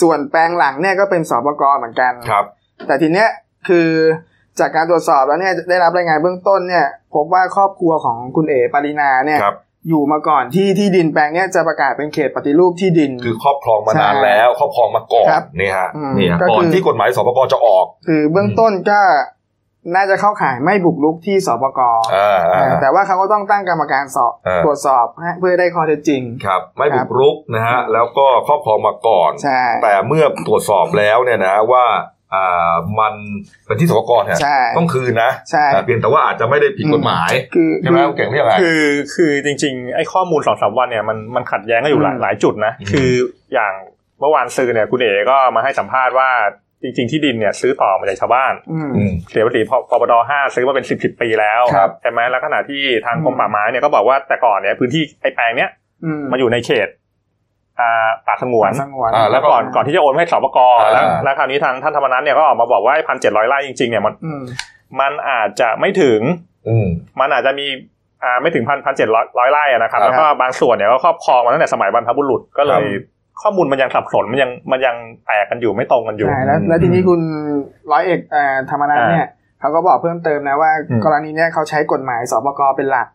ส่วนแปลงหลังเนี่ยก็เป็นสปกเหมือนกันแต่ทีเนี้ยคือจากการตรวจสอบแล้วเนี่ยได้รับรายงานเบื้องต้นเนี่ยพบว่าครอบครัวของคุณเอ๋ปรินาเนี่ยอยู่มาก่อนที่ที่ดินแปลงเนี้ยจะประกาศเป็นเขตปฏิรูปที่ดินคือครอบครองมานานแล้วครอบครองมาก่อนนี่ฮะนี่ก่อนที่กฎหมายสปก.จะออกคือเบื้องต้นก็น่าจะเข้าข่ายไม่บุกรุกที่สปก.แต่ว่าเขาก็ต้องตั้งกรรมการสอบตรวจสอบเพื่อได้ข้อเท็จจริงครับไม่บุกรุกนะฮะแล้วก็ครอบครองมาก่อนแต่เมื่อตรวจสอบแล้วเนี่ยนะว่าอ่ามันเป็นที่สปก.เนี่ยต้องคืนนะเพียงแต่ว่าอาจจะไม่ได้ผิดกฎหมายใช่ไหมคุณเก่งเรียกอะไรคือคือจริงๆไอ้ข้อมูล สองถึงสาม วันเนี่ยมันมันขัดแย้งกันอยู่หลายหลายจุดนะคืออย่างเมื่อวานซื้อเนี่ยคุณเอ๋ก็มาให้สัมภาษณ์ว่าจริงๆที่ดินเนี่ยซื้อต่อมาจากชาวบ้านเสียภาษีพปทห้าซื้อมาเป็นสิบ สิบปีแล้วใช่ไหมแล้วขณะที่ทางกรมป่าไม้เนี่ยก็บอกว่าแต่ก่อนเนี่ยพื้นที่ไอ้แปลงเนี้ยมาอยู่ในเขตป่าสงวนแล้วก่อนก่อนที่จะโอนให้สปก.แล้วแล้วคราวนี้ทางท่านธรรมนัสเนี่ยก็ออกมาบอกว่า หนึ่งพันเจ็ดร้อย ไร่จริงๆเนี่ยมันมันอาจจะไม่ถึงมันอาจจะมีไม่ถึง หนึ่งพันเจ็ดร้อย ไร่นะครับแล้วก็บางส่วนเนี่ยก็ครอบครองมาตั้งแต่สมัยบรรพบุรุษก็เลยข้อมูลมันยังสับสนมันยังมันยังแตกกันอยู่ไม่ตรงกันอยู่แล้วทีนี้คุณร้อยเอกธรรมนัสเนี่ยเขาก็บอกเพิ่มเติมนะว่ากรณีเนี้ยเขาใช้กฎหมายสปก.เป็นหลัก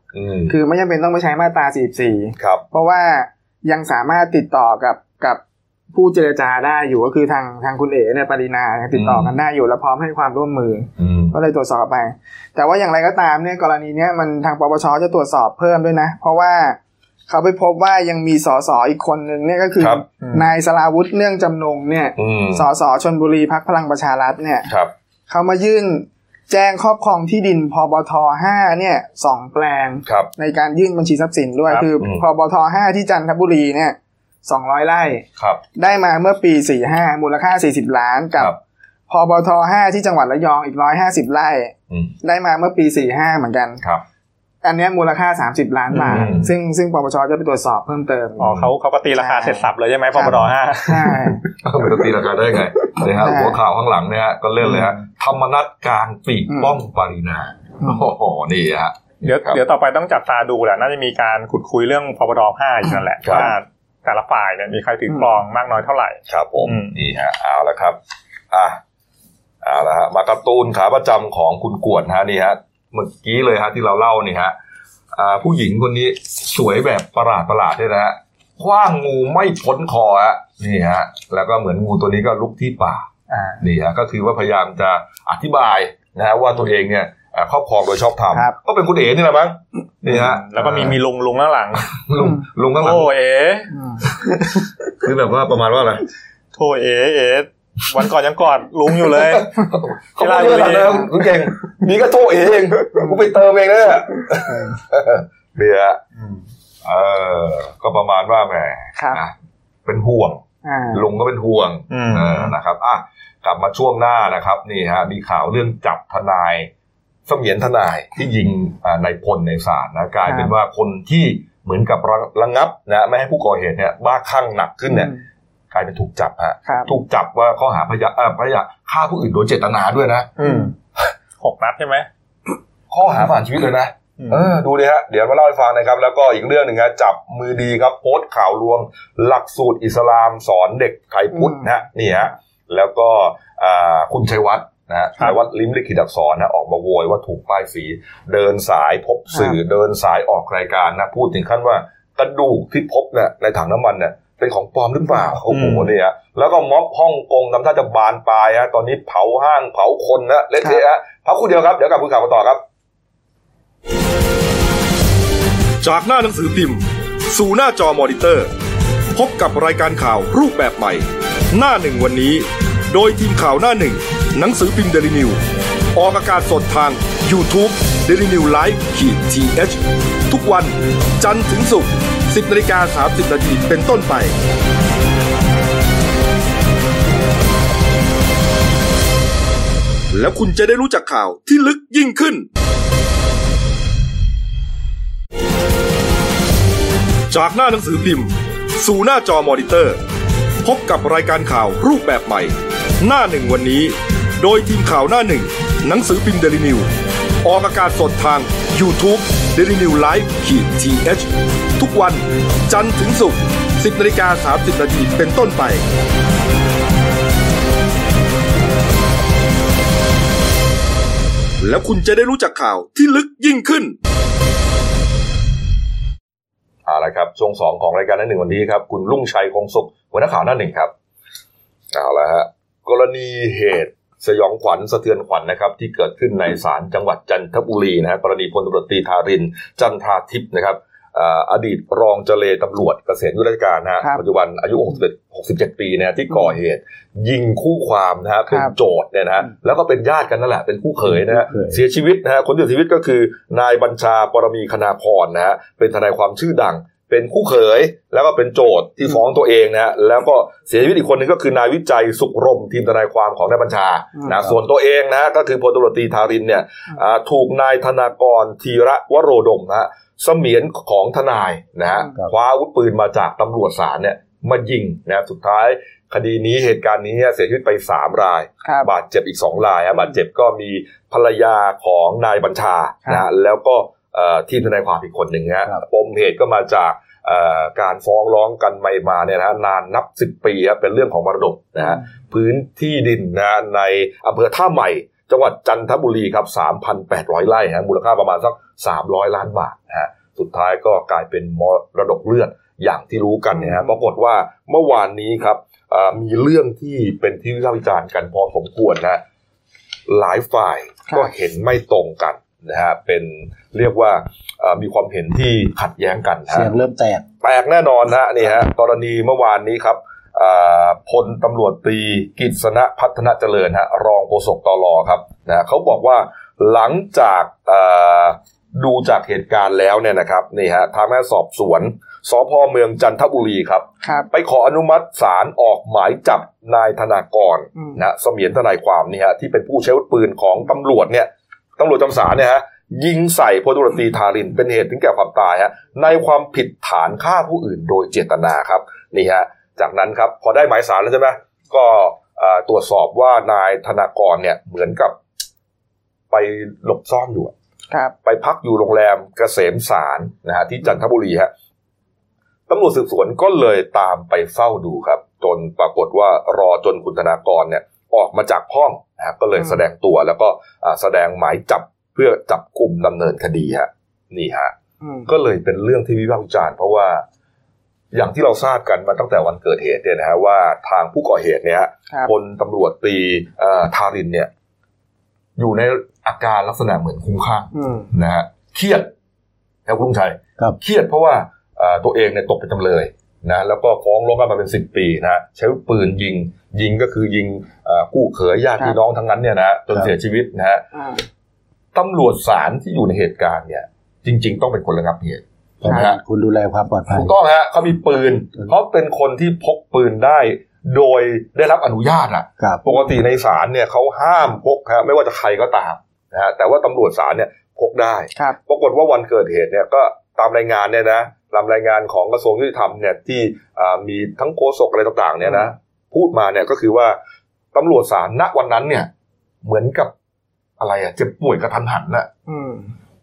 คือไม่จำเป็นต้องไปใช้มาตรา สี่สิบสี่เพราะว่ายังสามารถติดต่อกับกับผู้เจรจาได้อยู่ก็คือทางทางคุณเอ๋เนี่ยปรินาติดต่อกันได้อยู่และพร้อมให้ความร่วมมือก็เลยตรวจสอบไปแต่ว่าอย่างไรก็ตามเนี่ยกรณีเนี้ยมันทางปปชจะตรวจสอบเพิ่มด้วยนะเพราะว่าเขาไปพบว่ายังมีสสอีกคนนึงเนี่ยก็คือนายสราวุธเนื่องจำนงเนี่ยสสชลบุรีพรรคพลังประชารัฐเนี่ยเขามายื่นแจ้งครอบครองที่ดินพปทห้าเนี่ยสองแปลงในการยื่นบัญชีทรัพย์สินด้วยคือพปทห้าที่จันทบุรีเนี่ยสองร้อยไร่ได้มาเมื่อปีสี่สิบห้ามูลค่าสี่สิบล้านกับพปทห้าที่จังหวัดระยองอีกหนึ่งร้อยห้าสิบไร่ได้มาเมื่อปีสี่สิบห้าเหมือนกันอันนี้มูลค่าสามสิบล้านบาทซึ่งซึ่งปปชจะไปตรวจสอบเพิ่มเติมอ๋อเขาเขาก็ตีราคาเสร็จสับเลยใช่ไหมปปทห้าใช่เขาไปตีราคาได้ไงเลยฮะหัวข่าวข้างหลังเนี่ยก็เล่นเลยฮะธรรมนัสกลางปีกป้องปรินาโอ้โหนี่ฮะเดี๋ยวเดี๋ยวต่อไปต้องจับตาดูแหละน่าจะมีการขุดคุยเรื่องปปทห้าอยู่นั่นแหละว่าแต่ละฝ่ายเนี่ยมีใครถือครองมากน้อยเท่าไหร่ครับผมนี่ฮะเอาละครับอ่ะเอาละฮะมาการ์ตูนขาประจำของคุณกวดฮะนี่ฮะเมื่อกี้เลยฮะที่เราเล่านี่ฮะผู้หญิงคนนี้สวยแบบประหลาดประหลาดด้วยนะฮะคว้างงูไม่พ้นคอฮะนี่ฮะแล้วก็เหมือนงูตัวนี้ก็ลุกที่ป่านี่ฮะก็คือว่าพยายามจะอธิบายนะฮะว่าตัวเองเนี่ยครอบครองโดยชอบธรรมก็เป็นคุณเอ๋นี่แหละมั้งนี่ฮะแล้วก็มีมีลุงลุงข้างหลังลุงลุงข้างหลังโอ้เอ๋คือแบบว่าประมาณว่าอะไรโธ่เอ๋เอ๋วันก่อนยังกอดลุงอยู่เลยเขาไม่ได้เลยลุงเก่งนี่ก็โทษเองกูไปเติมเองเนี่ยเบียร์เออก็ประมาณว่าแหมเป็นห่วงลุงก็เป็นห่วงนะครับอ่ะกลับมาช่วงหน้านะครับนี่ฮะมีข่าวเรื่องจับทนายเสมียนทนายที่ยิงนายพลในศาลนะกลายเป็นว่าคนที่เหมือนกับระงับนะไม่ให้ผู้ก่อเหตุเนี่ยบ้าคลั่งหนักขึ้นเนี่ยกลายเป็นถูกจับฮะถูกจับว่าข้อหาพยายามฆ่าผู้อื่นโดยเจตนาด้วยนะหกนัดใช่ไหมข้อหาประหารชีวิตเลยนะ เออดูดิฮะเดี๋ยวมาเล่าให้ฟังนะครับแล้วก็อีกเรื่องหนึ่งฮะจับมือดีครับโพสต์ข่าวลวงหลักสูตรอิสลามสอนเด็กไทยพุทธนะฮะนี่ฮะแล้วก็คุณชัยวัฒน์นะฮะชัยวัฒน์ลิ้มลิขิตอักษรนะออกมาโวยว่าถูกป้ายสีเดินสายพบสื่อเดินสายออกรายการนะพูดถึงขั้นว่ากระดูกที่พบเนี่ยในถังน้ำมันเนี่ยเป็นของปลอมหรือเปล่าโอ้โหเนี่ยแล้วก็ม็อบฮ่องกงทำท่าจะบานปลายฮะตอนนี้เผาห้างเผาคนนะเละเทะฮะพักคู่เดียวครับเดี๋ยวกลับมาข่าวกันต่อครับจากหน้าหนังสือพิมพ์สู่หน้าจอมอนิเตอร์พบกับรายการข่าวรูปแบบใหม่หน้าหนึ่งวันนี้โดยทีมข่าวหน้าหนึ่งหนังสือพิมพ์ Daily News ออกอากาศสดทาง YouTube Daily News Live ที เอช ทุกวันจันทร์ถึงศุกร์ สิบนาฬิกาสามสิบนาทีเป็นต้นไปแล้วคุณจะได้รู้จักข่าวที่ลึกยิ่งขึ้นจากหน้าหนังสือพิมพ์สู่หน้าจอมอนิเตอร์พบกับรายการข่าวรูปแบบใหม่หน้าหนึ่งวันนี้โดยทีมข่าวหน้าหนึ่งหนังสือพิมพ์ Daily News ออกอากาศสดทาง YouTube Daily News Live ที เอช ทุกวันจันทร์ถึงศุกร์ สิบนาฬิกาสามสิบนาทีเป็นต้นไปแล้วคุณจะได้รู้จักข่าวที่ลึกยิ่งขึ้นเอาละครับช่วงสองของรายการหน้าหนึ่งวันนี้ครับคุณรุ่งชัยคงสุขหัวหน้าข่าวหน้าหนึ่งครับเอาละฮะกรณีเหตุสยองขวัญสะเทือนขวัญ น, นะครับที่เกิดขึ้นในศาลจังหวัดจันทบุรีนะฮะกรณีพลตำรวจตรีธารินจันทาทิพย์นะครับ อ, อดีตรองเจเลตำรวจเกษียณอายุราชการนะฮะปัจจุบันอายุหกสิบเจ็ดปีนะฮะที่ก่อเหตุยิงคู่ความนะฮะเป็นโจทย์เนี่ยนะฮะแล้วก็เป็นญาติกันนั่นแหละเป็นคู่เขยนะฮะเสียชีวิตนะฮะคนเสียชีวิตก็คือนายบัญชาปรมีคณาภรณ์นะฮะเป็นทนายความชื่อดังเป็นคู่เขยแล้วก็เป็นโจทย์ที่ฟ้องตัวเองนะฮะแล้วก็เสียชีวิตอีกคนนึงก็คือนายวิจัยสุขรมทีมทนายความของนายบัญชานะส่วนตัวเองนะก็คือพลตำรวจตรีธารินเนี่ยถูกนายธนากรธีระวโรดมนะฮะเสมียนของทนายนะฮะคว้าอาวุธปืนมาจากตำรวจศาลเนี่ยมายิงนะสุดท้ายคดีนี้เหตุการณ์นี้เสียชีวิตไปสามรายบาดเจ็บอีกสองรายฮะบาดเจ็บก็มีภรรยาของนายบัญชานะแล้วก็ทีมทนายความอีกคนหนึ่งฮะปมเหตุก็มาจากการฟ้องร้องกันไปมาเนี่ยนะนานนับสิบปีครับเป็นเรื่องของมรดกนะฮะพื้นที่ดินนะในอำเภอท่าใหม่จังหวัดจันทบุรีครับ สามพันแปดร้อยไร่ฮะมูลค่าประมาณสักสามร้อยล้านบาทนะฮะสุดท้ายก็กลายเป็นมรดกเลือดอย่างที่รู้กันนะฮะปรากฏว่าเมื่อวานนี้ครับมีเรื่องที่เป็นที่วิพากษ์วิจารณ์กันพอสมควรนะหลายฝ่ายก็เห็นไม่ตรงกันนะฮะเป็นเรียกว่ามีความเห็นที่ขัดแย้งกันฮะเสียงเริ่มแตกแตกแน่นอนฮะนี่ฮะกรณีเมื่อวานนี้ครับพลตำรวจตรีกฤษณะพัฒนเจริญฮะรองโฆษกตล.ครับนะเขาบอกว่าหลังจากดูจากเหตุการณ์แล้วเนี่ยนะครับนี่ฮะทางแม่สอบสวนสภ.เมืองจันทบุรีครับไปขออนุมัติศาลออกหมายจับนายธนากรนะเสมียนทนายความนี่ฮะที่เป็นผู้ใช้อาวุธปืนของตำรวจเนี่ยตำรวจจำศาลเนี่ยฮะยิงใส่พลตำรวจตรีธารินเป็นเหตุถึงแก่ความตายฮะในความผิดฐานฆ่าผู้อื่นโดยเจตนาครับนี่ฮะจากนั้นครับพอได้หมายศาลแล้วใช่ไหมก็ตรวจสอบว่านายธนากรเนี่ยเหมือนกับไปหลบซ่อนอยู่ไปพักอยู่โรงแรมเกษมสารนะฮะที่จันทบุรีฮะตำรวจสืบสวนก็เลยตามไปเฝ้าดูครับจนปรากฏว่ารอจนคุณธนากรเนี่ยออกมาจากห้องนะก็เลยแสดงตัวแล้วก็แสดงหมายจับเพื่อจับกลุ่มดำเนินคดีฮะนี่ฮะก็เลยเป็นเรื่องที่วิพากษ์วิจารณ์เพราะว่าอย่างที่เราทราบกันมาตั้งแต่วันเกิดเหตุเนี่ยนะฮะว่าทางผู้ก่อเหตุเนี่ยพลตำรวจตรีธารินเนี่ยอยู่ในอาการลักษณะเหมือนคลุ้มคลั่งนะฮะเครียดแล้วคุณลุงชัยเครียดเพราะว่าตัวเองเนี่ยตกเป็นจำเลยนะแล้วก็ฟ้องร้องกันมาเป็นสิบปีนะใช้ปืนยิงยิงก็คือยิงกู้เขยญาติพี่น้องทั้งนั้นเนี่ยนะจนเสียชีวิตนะฮะตำรวจศาลที่อยู่ในเหตุการณ์เนี่ยจริงๆต้องเป็นคนระงับเหตุนะฮะคุณดูแลความปลอดภัยถูกต้องฮะเขามีปืนเขาเป็นคนที่พกปืนได้โดยได้รับอนุญาตอ่ะปกติในศาลเนี่ยเขาห้ามพกฮะไม่ว่าจะใครก็ตามนะฮะแต่ว่าตำรวจศาลเนี่ยพกได้ปรากฏว่าวันเกิดเหตุเนี่ยก็ตามรายงานเนี่ยนะตามรายงานของกระทรวงยุติธรรมเนี่ยที่มีทั้งโฆษกอะไรต่างๆเนี่ยนะพูดมาเนี่ยก็คือว่าตำรวจศาลณวันนั้นเนี่ยเหมือนกับอะไรอ่ะเจ็บป่วยกระทันหันน่ะ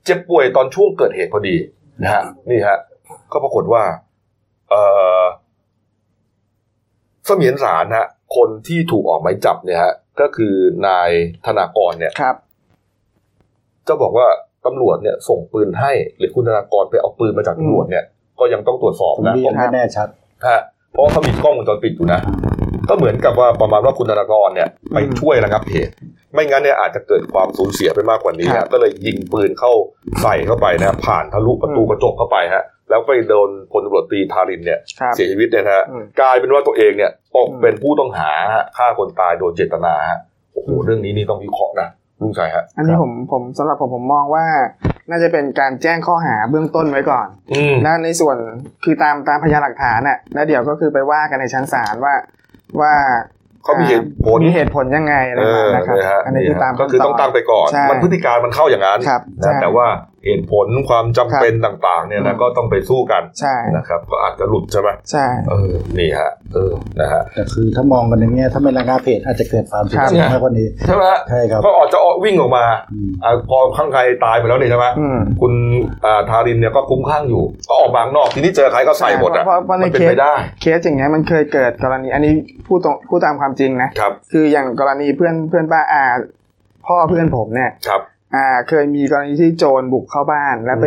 เจ จ็บป่วยตอนช่วงเกิดเหตุพอดีนะฮะนี่ฮะก็ปรากฏว่าเอ่อเสมียนศาลฮะคนที่ถูกออกหมายจับเนี่ยฮะก็คือนายธนากรเนี่ยครับเจ้าบอกว่าตำรวจเนี่ยส่งปืนให้หรือคุณธนากรไปเอาปืนมาจากตำรวจเนี่ยก็ยังต้องตรวจสอบนะผมไม่แน่ชัดฮะเพราะเขามีกล้องวงจรปิดอยู่นะก็เหมือนกับว่าประมาณว่าคุณธนากรเนี่ยไปช่วยระงับเหตุไม่งั้นเนี่ยอาจจะเกิดความสูญเสียไปมากกว่านี้ฮะก็เลยยิงปืนเข้าใส่เข้าไปนะผ่านทะลุประตูกระจกเข้าไปฮะแล้วไปโดนพลตำรวจตรีธารินเนี่ยเสียชีวิตเนี่ยฮะกลายเป็นว่าตัวเองเนี่ยตกเป็นผู้ต้องหาฆ่าคนตายโดยเจตนาฮะโอ้โหเรื่องนี้นี่ต้องวิเคราะห์นะลุงชัยฮะอันนี้ผมผมสำหรับผมผมมองว่าน่าจะเป็นการแจ้งข้อหาเบื้องต้นไว้ก่อนและในส่วนคือตามตามพยานหลักฐานน่ะแล้วเดี๋ยวก็คือไปว่ากันในชั้นศาลว่าว่าเขามีเหตุผลมีเหตุผลยังไงอะไรนะครับอันนี้คือตามก็คือต้องตั้งไปก่อนมันพฤติการมันเข้าอย่างนั้นแต่ว่าเหตุผลความจำเป็นต่างๆเนี่ยนะก็ต้องไปสู้กันนะครับก็อาจจะหลุดใช่ไหมใช่เออนี่ฮะเออนะฮะแต่คือถ้ามองกันอย่างเงี้ยถ้าไม่ระงับเหตุอาจจะเกิดความสูญเสียมากกว่านี้ใช่ไหมใช่ครับก็อาจจะวิ่งออกมาพอข้างใครตายไปแล้วเนี่ยใช่ไหมคุณธารินเนี่ยก็คุ้มข้างอยู่ก็ออกบางนอกทีนี้เจอใครก็ใส่หมดอ่ะมันเป็นไปได้เคสอย่างเงี้ยมันเคยเกิดกรณีอันนี้พูดตรงพูดตามความจริงนะคืออย่างกรณีเพื่อนเพื่อนบ้านอาพ่อเพื่อนผมเนี่ยอ่าเคยมีกรณีที่โจรบุกเข้าบ้านแล้วไป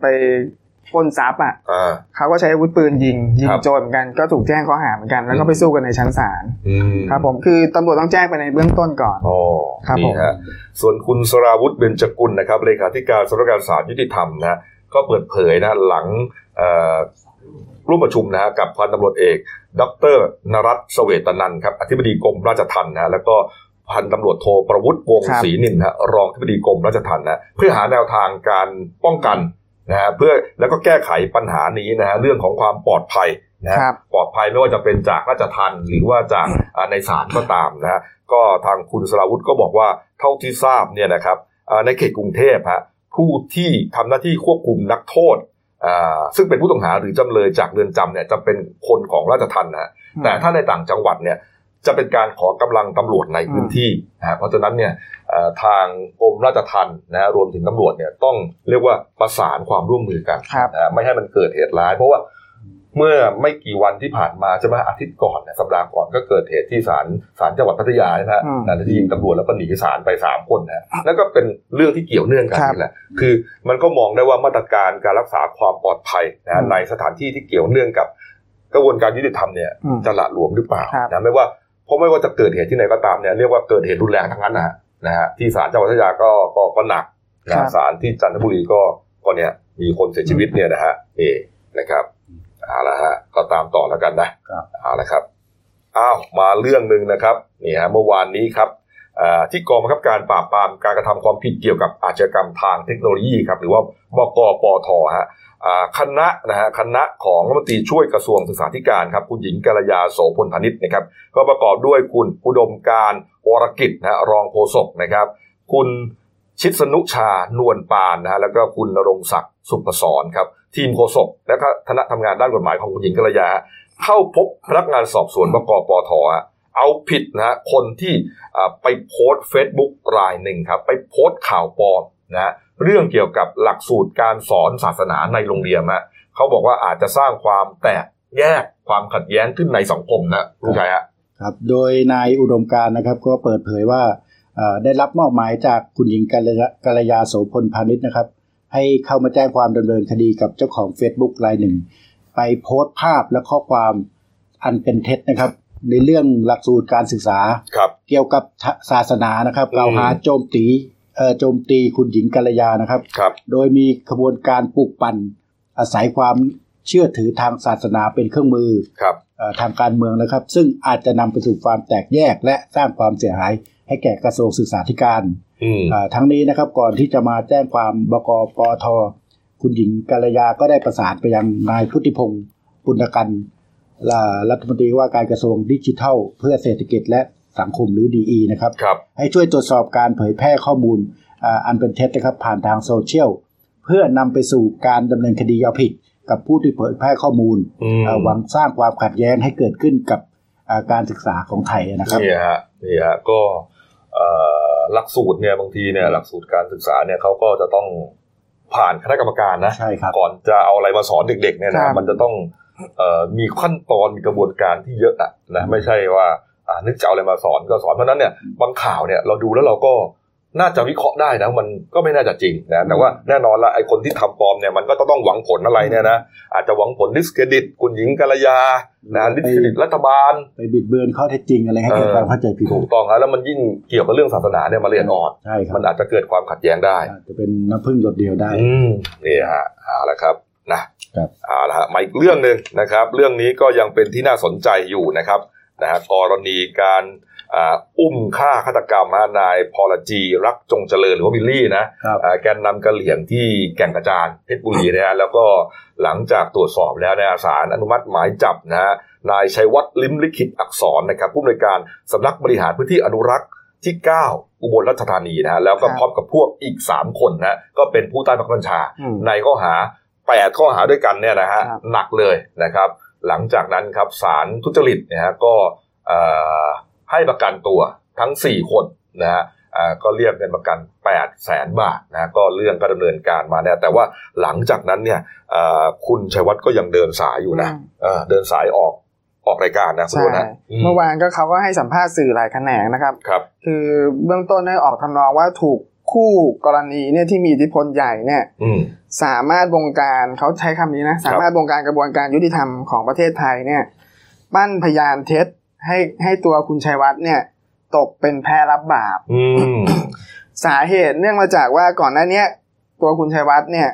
ไปปล้นทรัพย์อ่ะเขาก็ใช้อาวุธปืนยิงยิงโจรเหมือนกันก็ถูกแจ้งข้อหาเหมือนกันแล้วก็ไปสู้กันในชั้นศาลครับผมคือตำรวจต้องแจ้งไปในเบื้องต้นก่อนอ๋อครับผมส่วนคุณสราวุธเบญจกุลนะครับเลขาธิการสำนักงานศาลยุติธรรมนะก็เปิดเผยนะหลังร่วมประชุมนะฮะกับพันตำรวจเอกดร.นรัตน์เสวตนันท์ครับอธิบดีกรมราชทัณฑ์นะแล้วก็พันตำรวจโทประวุฒิวงศ์ศรีนินท์ฮะรองอธิบดีกรมราชทัณฑ์นะเพื่อหาแนวทางการป้องกันนะฮะเพื่อแล้วก็แก้ไขปัญหานี้นะฮะเรื่องของความปลอดภัยนะฮะปลอดภัยไม่ว่าจะเป็นจากราชทัณฑ์หรือว่าจากในศาลก็ตามนะฮะก็ทางคุณสราวุธก็บอกว่าเท่าที่ทราบเนี่ยนะครับในเขตกรุงเทพฮะผู้ที่ทำหน้าที่ควบคุมนักโทษซึ่งเป็นผู้ต้องหาหรือจำเลยจากเรือนจำเนี่ยจะเป็นคนของราชทัณฑ์นะแต่ถ้าในต่างจังหวัดเนี่ยจะเป็นการขอกำลังตำรวจในพื้นที่นะเพราะฉะนั้นเนี่ยทางกรมราชทัณฑ์นะรวมถึงตำรวจเนี่ยต้องเรียกว่าประสานความร่วมมือกันนะไม่ให้มันเกิดเหตุร้ายเพราะว่าเมื่อไม่กี่วันที่ผ่านมาใช่ไหมอาทิตย์ก่อนเนี่ยสัปดาห์ก่อนก็เกิดเหตุที่ศาลศาลจังหวัดพัทยานะฮะที่ยิงตำรวจแล้วก็หนีศาลไปสามคนนะนั่นก็เป็นเรื่องที่เกี่ยวเนื่องกันนี่แหละคือมันก็มองได้ว่ามาตรการการรักษาความปลอดภัยนะในสถานที่ที่เกี่ยวเนื่องกับกระบวนการยุติธรรมเนี่ยจะละหลวมหรือเปล่านะไม่ว่าเพราะไม่ว่าจะเกิดเหตุที่ไหนก็ตามเนี่ยเรียกว่าเกิดเหตุรุนแรงทั้งนั้นนะฮะนะฮะที่ศาลจังหวัดพัทยาก็ก็ก็หนักนะศาลที่จันทบุรีก็ก็เนี่ยมีคนเสียชีวิตเนี่ยนะฮะเอ๊ะนะครับเอาละฮะก็ตามต่อแล้วกันนะเอาละครับอ้าวมาเรื่องนึงนะครับนี่ฮะเมื่อวานนี้ครับที่กองบังคับการปราบปรามการกระทำความผิดเกี่ยวกับอาชญากรรมทางเทคโนโลยีครับหรือว่าบกปทฮะคณะนะฮะคณะของรัฐมนตรีช่วยกระทรวงศึกษาธิการครับคุณหญิงกัลยาโสพลพนิษฐ์นะครับก็ประกอบด้วยคุณอุดมการวรกิจนะฮะรองโฆษกนะครับคุณชิดสนุชานวลปานนะฮะแล้วก็คุณณรงค์ศักดิ์สุภศรครับทีมโฆษกและคณะทำงานด้านกฎหมายของคุณหญิงกัลยาเข้าพบพนักงานสอบสวนบกปทเอาผิดนะฮะคนที่ไปโพสต์ Facebook รายหนึ่งครับไปโพสต์ข่าวปลอมนะเรื่องเกี่ยวกับหลักสูตรการสอนศาสนาในโรงเรียนฮะเขาบอกว่าอาจจะสร้างความแตกแยกความขัดแย้งขึ้นในสังคมนะรู้ใช่ฮะครับโดยนายอุดมการนะครับก็เปิดเผยว่าได้รับมอบหมายจากคุณหญิงกัลยาโสพลพานิชนะครับให้เข้ามาแจ้งความดำเนินคดีกับเจ้าของ Facebook รายหนึ่งไปโพสต์ภาพและข้อความอันเป็นเท็จนะครับในเรื่องหลักสูตรการศึกษาเกี่ยวกับศาสนานะครับกล่าวหาโจมตีเอ่อโจมตีคุณหญิงกัลยานะครับโดยมีขบวนการปลุกปั่นอาศัยความเชื่อถือทางศาสนาเป็นเครื่องมือทางการเมืองนะครับซึ่งอาจจะนำไปสู่ความแตกแยกและสร้างความเสียหายให้แก่กระทรวงศึกษาธิการทั้งนี้นะครับก่อนที่จะมาแจ้งความบกปทคุณหญิงกัลยาก็ได้ประสานไปยังนายพุทธิพงศ์ปุณกันรัฐมนตรีว่าการกระทรวงดิจิทัลเพื่อเศรษฐกิจและสังคมหรือ ดี อี นะครับให้ช่วยตรวจสอบการเผยแพร่ข้อมูลอันเป็นเท็จนะครับผ่านทางโซเชียลเพื่อนำไปสู่การดำเนินคดีเอาผิดกับผู้ที่เผยแพร่ข้อมูลหวังสร้างความขัดแย้งให้เกิดขึ้นกับการศึกษาของไทยนะครับนี่ฮะนี่ฮะก็หลักสูตรเนี่ยบางทีเนี่ยหลักสูตรการศึกษาเนี่ยเขาก็จะต้อง ผ่านคณะกรรมการนะก่อนจะเอาอะไรมาสอนเด็กๆเนี่ยนะมันจะต้องมีขั้นตอนมีกระบวนการที่เยอะอ่ะนะไม่ใช่ว่านึกจะเอาอะไรมาสอนก็สอนเพราะนั้นเนี่ยบางข่าวเนี่ยเราดูแล้วเราก็น่าจะวิเคราะห์ได้นะมันก็ไม่น่าจะจริงนะแต่ว่าแน่นอนละไอ้คนที่ทำปลอมเนี่ยมันก็ต้องหวังผลอะไรเนี่ยนะอาจจะหวังผลดิสเครดิตคุณหญิงกัลยานะดิสเครดิตรัฐบาลไปบิดเบือนข้อเท็จจริงอะไรให้เกิดความเข้าใจผิดถูกต้องแล้วมันยิ่งเกี่ยวกับเรื่องศาสนาเนี่ยมาเรียนออดมันอาจจะเกิดความขัดแย้งได้จะเป็นน้ำพึ่งหยดเดียวได้นี่ฮะเอาละครับนะเอาละฮะมาอีกเรื่องนึงนะครับเรื่องนี้ก็ยังเป็นที่น่าสนใจอยู่นะครับนะฮะกรณีการอุ้มฆ่าฆาตกรรมนายพรจีรักจงเจริญหรือว่าบิลลี่นะแกนนำกะเหรี่ยงที่แก่งกระจานเพชรบุรีนะฮะแล้วก็หลังจากตรวจสอบแล้วในศาลอนุมัติหมายจับนะฮะนายชัยวัฒน์ลิ้มลิขิตอักษรนะครับผู้อำนวยการสำนักบริหารพื้นที่อนุรักษ์ที่เก้าอุบลราชธานีนะฮะแล้วก็พร้อมกับพวกอีกสามคนนะก็เป็นผู้ใต้บังคับบัญชาในข้อหาแปดข้อหาด้วยกันเนี่ยนะฮะหนักเลยนะครับหลังจากนั้นครับศาลทุจริตนะฮะก็ให้ประกันตัวทั้งสี่คนนะฮะก็เรียกเงินประกัน แปดแสน บาทนะก็เรื่องก็ดำเนินการมาเนี่ยแต่ว่าหลังจากนั้นเนี่ยคุณชัยวัฒน์ก็ยังเดินสายอยู่นะเดินสายออกออกรายการนะคุณนะเมื่อวานก็เขาก็ให้สัมภาษณ์สื่อหลายแขนงนะครับคือเบื้องต้นได้ออกทำนองว่าถูกคู่กรณีเนี่ยที่มีอิทธิพลใหญ่เนี่ยสามารถบงการเขาใช้คำนี้นะสามารถบงการกระบวนการยุติธรรมของประเทศไทยเนี่ยปั้นพยานเท็จให้ให้ตัวคุณชัยวัฒน์เนี่ยตกเป็นแพรับบาป สาเหตุเนื่องมาจากว่าก่อนหน้านี้ตัวคุณชัยวัฒน์เนี่ย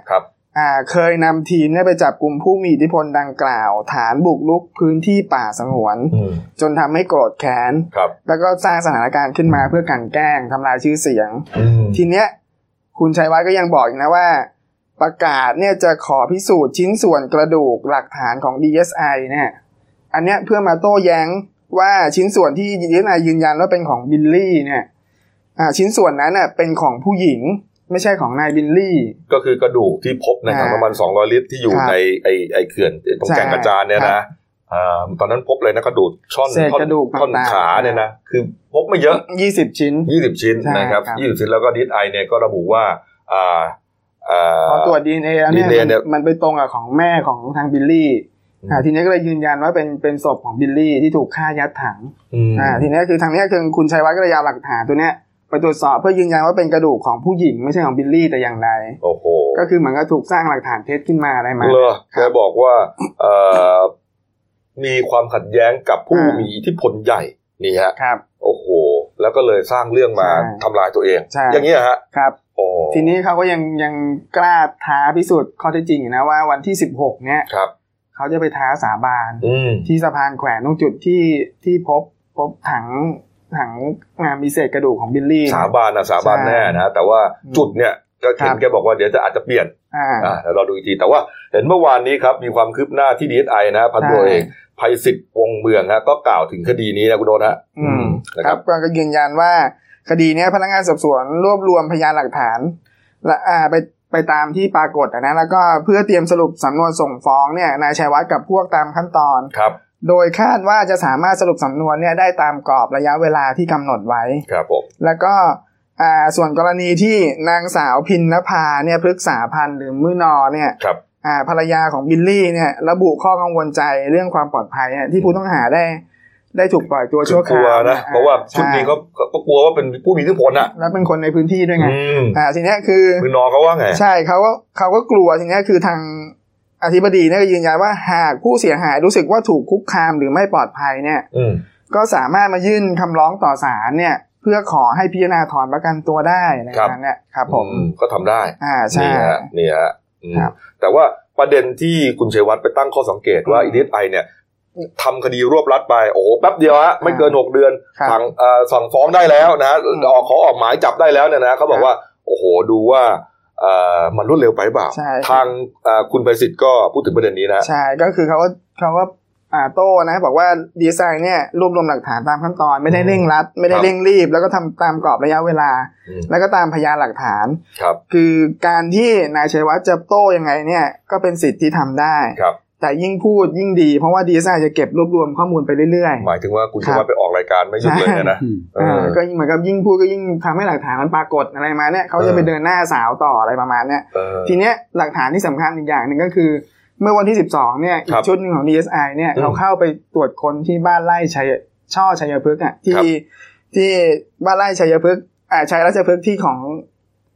เคยนำทีมเนี่ยไปจับกลุ่มผู้มีอิทธิพลดังกล่าวฐานบุกรุกพื้นที่ป่าสงวนจนทำให้โกรธแค้นแล้วก็สร้างสถานการณ์ขึ้นมาเพื่อกลั่นแกล้งทำลายชื่อเสียงทีเนี้ยคุณชัยวัฒน์ก็ยังบอกอีกนะว่าประกาศเนี่ยจะขอพิสูจน์ชิ้นส่วนกระดูกหลักฐานของ ดี เอส ไอ เนี่ยอันเนี้ยเพื่อมาโต้แย้งว่าชิ้นส่วนที่ยืนยืนยันว่าเป็นของบิลลี่เนี่ยชิ้นส่วนนั้นเป็นของผู้หญิงไม่ใช่ของนายบิลลี่ก็คือกระดูกที่พบในถังน้ำมันสองร้อยลิตรที่อยู่ในไอ้ไอ้เขื่อนตรงแก่งกระจานเนี่ยนะตอนนั้นพบเลยนะกระดูกช่อนท่อนขาเนี่ยนะคือพบไม่เยอะยี่สิบชิ้นยี่สิบชิ้นนะครับยี่สิบชิ้นแล้วก็ดีเอสไอเนี่ยก็ระบุว่าพอตรวจ ดี เอ็น เอ เนี่ยมันไปตรงกับของแม่ของทางบิลลี่ทีนี้ก็เลยยืนยันว่าเป็นเป็นศพของบิลลี่ที่ถูกฆ่ายัดถังทีนี้คือทางนี้คือคุณชัยวัฒน์ก็เลยเอาหลักฐานตัวเนี้ยไปตรวจสอบเพื่อยืนยันว่าเป็นกระดูกของผู้หญิงไม่ใช่ของบิลลี่แต่อย่างใดโอ้โหก็คือเหมือนกับถูกสร้างหลักฐานเท็จขึ้นมาอะไรมาเหรอแกบอกว่าเอ่อมีความขัดแย้งกับผู้มีอิทธิพลใหญ่นี่ฮะครับโอ้โหแล้วก็เลยสร้างเรื่องมาทำลายตัวเองอย่างนี้ฮะครับทีนี้เขาก็ยังยังกล้าท้าพิสูจน์ข้อเท็จจริงนะว่าวันที่สิบหกเนี้ยครับเขาจะไปท้าสาบานที่สะพานแขวนตรงจุดที่ที่พบพบถังถังมีเศษกระดูกของบิลลี่สาบานนะสาบานแน่นะแต่ว่าจุดเนี่ยก็เห็นแกบอกว่าเดี๋ยวจะอาจจะเปลี่ยนอ่าเดี๋ยวเราดูอีกทีแต่ว่าเห็นเมื่อวานนี้ครับมีความคืบหน้าที่ ดี เอส ไอ นะพันตัวเองภัยสิทธิ์วงเมืองฮะก็กล่าวถึงคดีนี้นะคุณโดนฮะนะครับก็ยืนยันว่าคดีนี้พนักงานสอบสวนรวบรวมพยานหลักฐานและอ่าไปไปตามที่ปรากฏนะแล้วก็เพื่อเตรียมสรุปสำนวนส่งฟ้องเนี่ยนายชัยวัฒน์กับพวกตามขั้นตอนครับโดยคาดว่าจะสามารถสรุปสำนวนเนี่ยได้ตามกรอบระยะเวลาที่กำหนดไว้ครับผมแล้วก็อ่าส่วนกรณีที่นางสาวพินนภาเนี่ยพฤกษาพันธ์หรือมือนอเนี่ยครับอ่าภรรยาของบิลลี่เนี่ยระบุข้อกังวลใจเรื่องความปลอดภัยเนี่ยที่ผู้ต้องหาได้ได้ถูกปล่อยตัวชั่วคราวนะเพราะว่าชุดนี้เขาก็กลัวว่าเป็นผู้มีอิทธิพลอ่ะแล้วเป็นคนในพื้นที่ด้วยไงอ่าทีเนี้ยคือคือนอเขาว่าไงใช่เขาก็เขาก็กลัวทีเนี้ยคือทางอธิบดีเนี่ยก็ยืนยันว่าหากผู้เสียหายรู้สึกว่าถูกคุกคามหรือไม่ปลอดภัยเนี่ยก็สามารถมายื่นคำร้องต่อศาลเนี่ยเพื่อขอให้พิจารณาถอนประกันตัวได้ในทางเนี้ยครับผมก็ทำได้อ่าใช่นี่ฮะแต่ว่าประเด็นที่คุณชัยวัฒน์ไปตั้งข้อสังเกตว่า ดี เอส ไอ เนี่ยทำคดีรวบรัดไปโอ้แป๊บเดียวฮะไม่เกินหกเดือนสั่งสั่งฟ้องได้แล้วนะออกขอออกหมายจับได้แล้วเนี่ยนะเขาบอกว่าโอ้โหดูว่ามันรวดเร็วไปเปล่าทางคุณไพศิษฐ์ก็พูดถึงประเด็นนี้นะใช่ก็คือเขาก็เขาก็โต้นะบอกว่าดีไซน์เนี่ยรวบรวมหลักฐานตามขั้นตอนไม่ได้เร่งรัดไม่ได้เร่งรีบแล้วก็ทำตามกรอบระยะเวลาแล้วก็ตามพยานหลักฐานคือการที่นายชัยวัฒน์จะโต้ยังไงเนี่ยก็เป็นสิทธิ์ที่ทำได้ แต่ยิ่งพูดยิ่งดีเพราะว่า ดี เอส ไอ จะเก็บรวบรวมข้อมูลไปเรื่อยๆหมายถึงว่าคุณจะมาไปออกรายการไม่หยุดเลยนะก็ยิ่งเหมือนกับยิ่งพูดก็ยิ่งทำให้หลักฐานมันปรากฏอะไรมาเนี่ยเขาจะไปเดินหน้าสาวต่ออะไรประมาณเนี้ยทีเนี้ยหลักฐานที่สำคัญอีกอย่างนึงก็คือเมื่อวันที่สิบสองเนี่ยอีกชุดนึงของ ดี เอส ไอ เนี่ยเราเข้าไปตรวจคนที่บ้านไร่ชัยช่อชัยพฤกษ์อ่ะที่ที่บ้านไร่ชัยพฤกษ์อ่าชัยราชพฤกษ์ที่ของ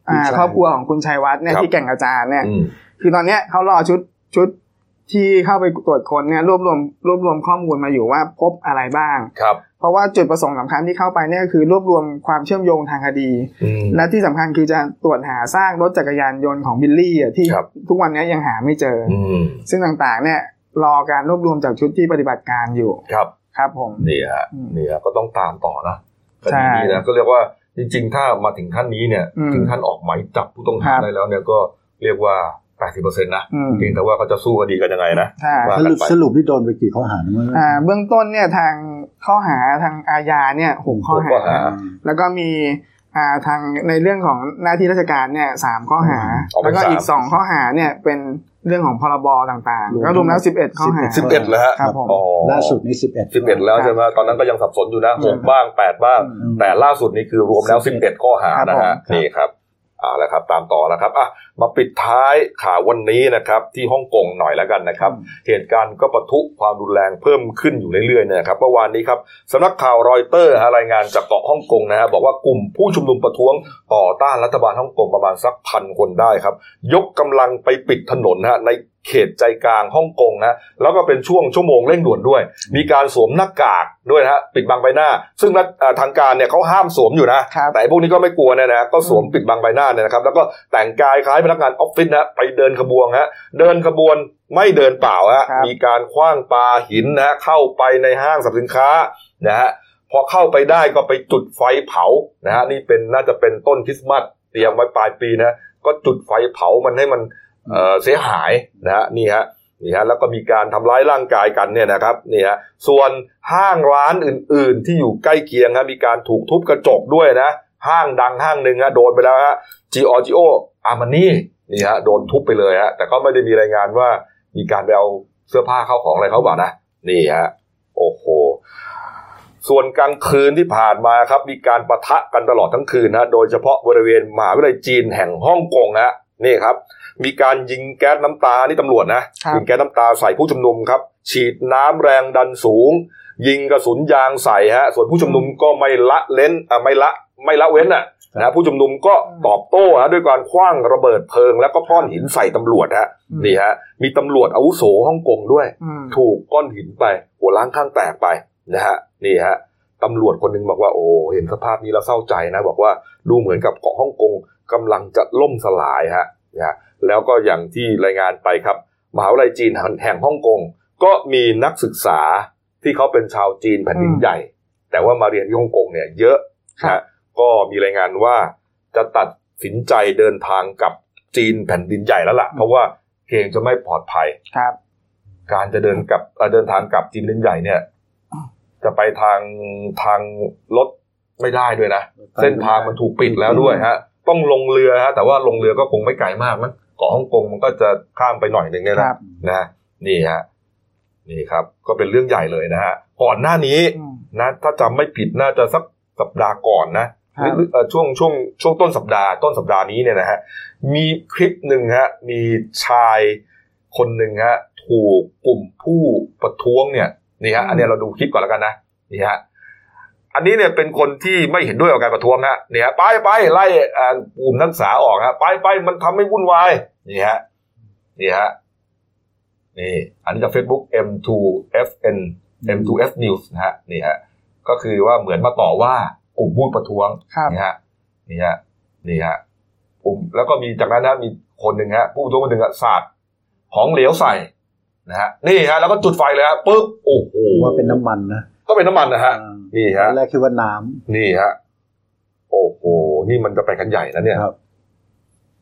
อ่าครอบครัวของคุณชัยวัฒน์เนี่ยที่แก่งกระจานเนี่ยคือตอนเนี้ยเขารอชุดชุดที่เข้าไปตรวจคนเนี่ยรวบรวมรวบรวมข้อมูลมาอยู่ว่าพบอะไรบ้างเพราะว่าจุดประสงค์สำคัญที่เข้าไปเนี่ยคือรวบรวมความเชื่อมโยงทางคดีและที่สำคัญคือจะตรวจหาซากรถจักรยานยนต์ของบิลลี่อ่ะที่ทุกวันนี้ยังหาไม่เจอซึ่งต่างๆเนี่ยรอการรวบรวมจากชุดที่ปฏิบัติการอยู่ครับครับผมนี่ฮะนี่ฮะก็ต้องตามต่อนะคดีนี้นะก็เรียกว่าจริงๆถ้ามาถึงขั้นนี้เนี่ยถึงขั้นออกหมายจับผู้ต้องหาได้แล้วเนี่ยก็เรียกว่าแปดสิบเปอร์เซ็นต์ นะจริงแต่ว่าเขาจะสู้คดีกันยังไงนะสรุปสรุปที่โดนไปกี่ข้อหาเมื่ออ่าเบื้องต้นเนี่ยทางข้อหาทางอาญาเนี่ยหกข้อหาแล้วก็มีอ่าทางในเรื่องของหน้าที่ราชการเนี่ยสามข้อหาแล้วก็อีกสองข้อหาเนี่ยเป็นเรื่องของพรบต่างๆก็รวมแล้วสิบเอ็ดข้อหาสิบเอ็ดแล้วฮะอ๋อล่าสุดนี่สิบเอ็ด สิบเอ็ดแล้วใช่มั้ยตอนนั้นก็ยังสับสนอยู่นะหกบ้างแปดบ้างแต่ล่าสุดนี่คือรวมแล้วสิบเอ็ดข้อหานะฮะนี่ครับเอาละครับตามต่อนะครับอ่ะมาปิดท้ายข่าววันนี้นะครับที่ฮ่องกงหน่อยแล้วกันนะครับเหตุการณ์ก็ปะทุความรุนแรงเพิ่มขึ้นอยู่เรื่อยๆเนี่ยครับเมื่อวานนี้ครับสำนักข่าวรอยเตอร์รายงานจากเกาะฮ่องกงนะฮะบอกว่ากลุ่มผู้ชุมนุมประท้วงต่อต้านรัฐบาลฮ่องกงประมาณสักพันคนได้ครับยกกำลังไปปิดถนนฮะในเขตใจกลางฮ่องกงนะแล้วก็เป็นช่วงชั่วโมงเร่งด่วนด้วยมีการสวมหน้ากากด้วยนะฮะปิดบังใบหน้าซึ่งทางการเนี่ยเขาห้ามสวมอยู่นะแต่พวกนี้ก็ไม่กลัวเนี่ยนะก็สวมปิดบังใบหน้าเนี่ยนะครับแล้วก็แต่งกายคล้ายพนักงานออฟฟิศนะไปเดินขบวนฮะเดินขบวนไม่เดินเปล่าฮะมีการขว้างปาหินนะเข้าไปในห้างสรรพสินค้านะฮะพอเข้าไปได้ก็ไปจุดไฟเผานะฮะนี่เป็นน่าจะเป็นต้นคริสต์มาสเตรียมไว้ปลายปีนะก็จุดไฟเผามันให้มันเอ่อเสียหายนะฮะนี่ฮะนี่ฮะแล้วก็มีการทำร้ายร่างกายกันเนี่ยนะครับนี่ฮะส่วนห้างร้านอื่นๆที่อยู่ใกล้เคียงฮะมีการถูกทุบกระจกด้วยนะห้างดังห้างหนึ่งฮะโดนไปแล้วฮะGiorgio Armaniนี่ฮะโดนทุบไปเลยฮะแต่ก็ไม่ได้มีรายงานว่ามีการไปเอาเสื้อผ้าเข้าของอะไรเขาบ่านะนี่ฮะโอ้โหส่วนกลางคืนที่ผ่านมาครับมีการปะทะกันตลอดทั้งคืนฮะโดยเฉพาะบริเวณมหาวิทยาลัยจีนแห่งฮ่องกงฮะนี่ครับมีการยิงแก๊สน้ำตานี่ตำรวจนะยิงแก๊สน้ำตาใส่ผู้ชุมนุมครับฉีดน้ำแรงดันสูงยิงกระสุนยางใส่ฮะส่วนผู้ชุมนุมก็ไม่ละเล่นอ่ะไม่ละไม่ละเว้นอ่ะนะผู้ชุมนุมก็ตอบโต้ฮะด้วยการขว้างระเบิดเพลิงแล้วก็ก้อนหินใส่ตำรวจฮะนี่ฮะมีตำรวจอาวุโสฮ่องกงด้วยถูกก้อนหินไปหัวล้างข้างแตกไปนะฮะนี่ฮะตำรวจคนนึงบอกว่าโอ้เห็นสภาพนี้แล้วเศร้าใจนะบอกว่าดูเหมือนกับเกาะฮ่องกงกำลังจะล่มสลายฮะนะแล้วก็อย่างที่รายงานไปครับมหาวิทยาลัยจีนแห่งฮ่องกงก็มีนักศึกษาที่เขาเป็นชาวจีนแผ่นดินใหญ่แต่ว่ามาเรียนที่ฮ่องกงเนี่ยเยอะนะก็มีรายงานว่าจะตัดสินใจเดินทางกับจีนแผ่นดินใหญ่แล้วล่ะเพราะว่าเกรงจะไม่ปลอดภัยครับการจะเดินกับเดินทางกับจีนแผ่นดินใหญ่เนี่ยจะไปทางทางรถไม่ได้ด้วยนะเส้นทางมันถูกปิดแล้วด้วยฮะต้องลงเรือฮะแต่ว่าลงเรือก็คงไม่ไกลมากมั้งเกาะฮ่องกงมันก็จะข้ามไปหน่อยนึงเนี่ยนะนะนี่ฮะนี่ครับก็เป็นเรื่องใหญ่เลยนะฮะก่อนหน้านี้นะถ้าจำไม่ผิดน่าจะสักสัปดาห์ก่อนนะช่วงช่วงช่วงต้นสัปดาห์ต้นสัปดาห์นี้เนี่ยนะฮะมีคลิปหนึ่งฮะมีชายคนหนึ่งฮะถูกกลุ่มผู้ประท้วงเนี่ยนี่ฮะอันนี้เราดูคลิปก่อนแล้วกันนะนี่ฮะอันนี้เนี่ยเป็นคนที่ไม่เห็นด้วยกับการประท้วงฮะนี่ฮะไปไปไล่กลุ่มนักศึกษาออกฮะไปไปมันทำให้วุ่นวายนี่ฮะนี่ฮะนี่อันนี้จาก Facebook เอ็ม ทู เอฟ เอ็น เอ็ม ทู เอฟ News นะฮะนี่ฮะก็คือว่าเหมือนมาต่อว่ากลุ่มผู้ประท้วงนี่ฮะนี่ฮะนี่ฮะกลุ่มแล้วก็มีจากนั้นนะมีคนหนึ่งฮะผู้ประท้วงคนหนึ่งสาดของเหลวใส่นะฮะนี่ฮะแล้วก็จุดไฟเลยฮะปึ๊บโอ้โหว่าเป็นน้ำมันนะก็เป็นน้ำมันนะฮะนี่ฮะแรกคือว่าน้ำนี่ฮะโอ้โหนี่มันจะไปกันใหญ่นะเนี่ย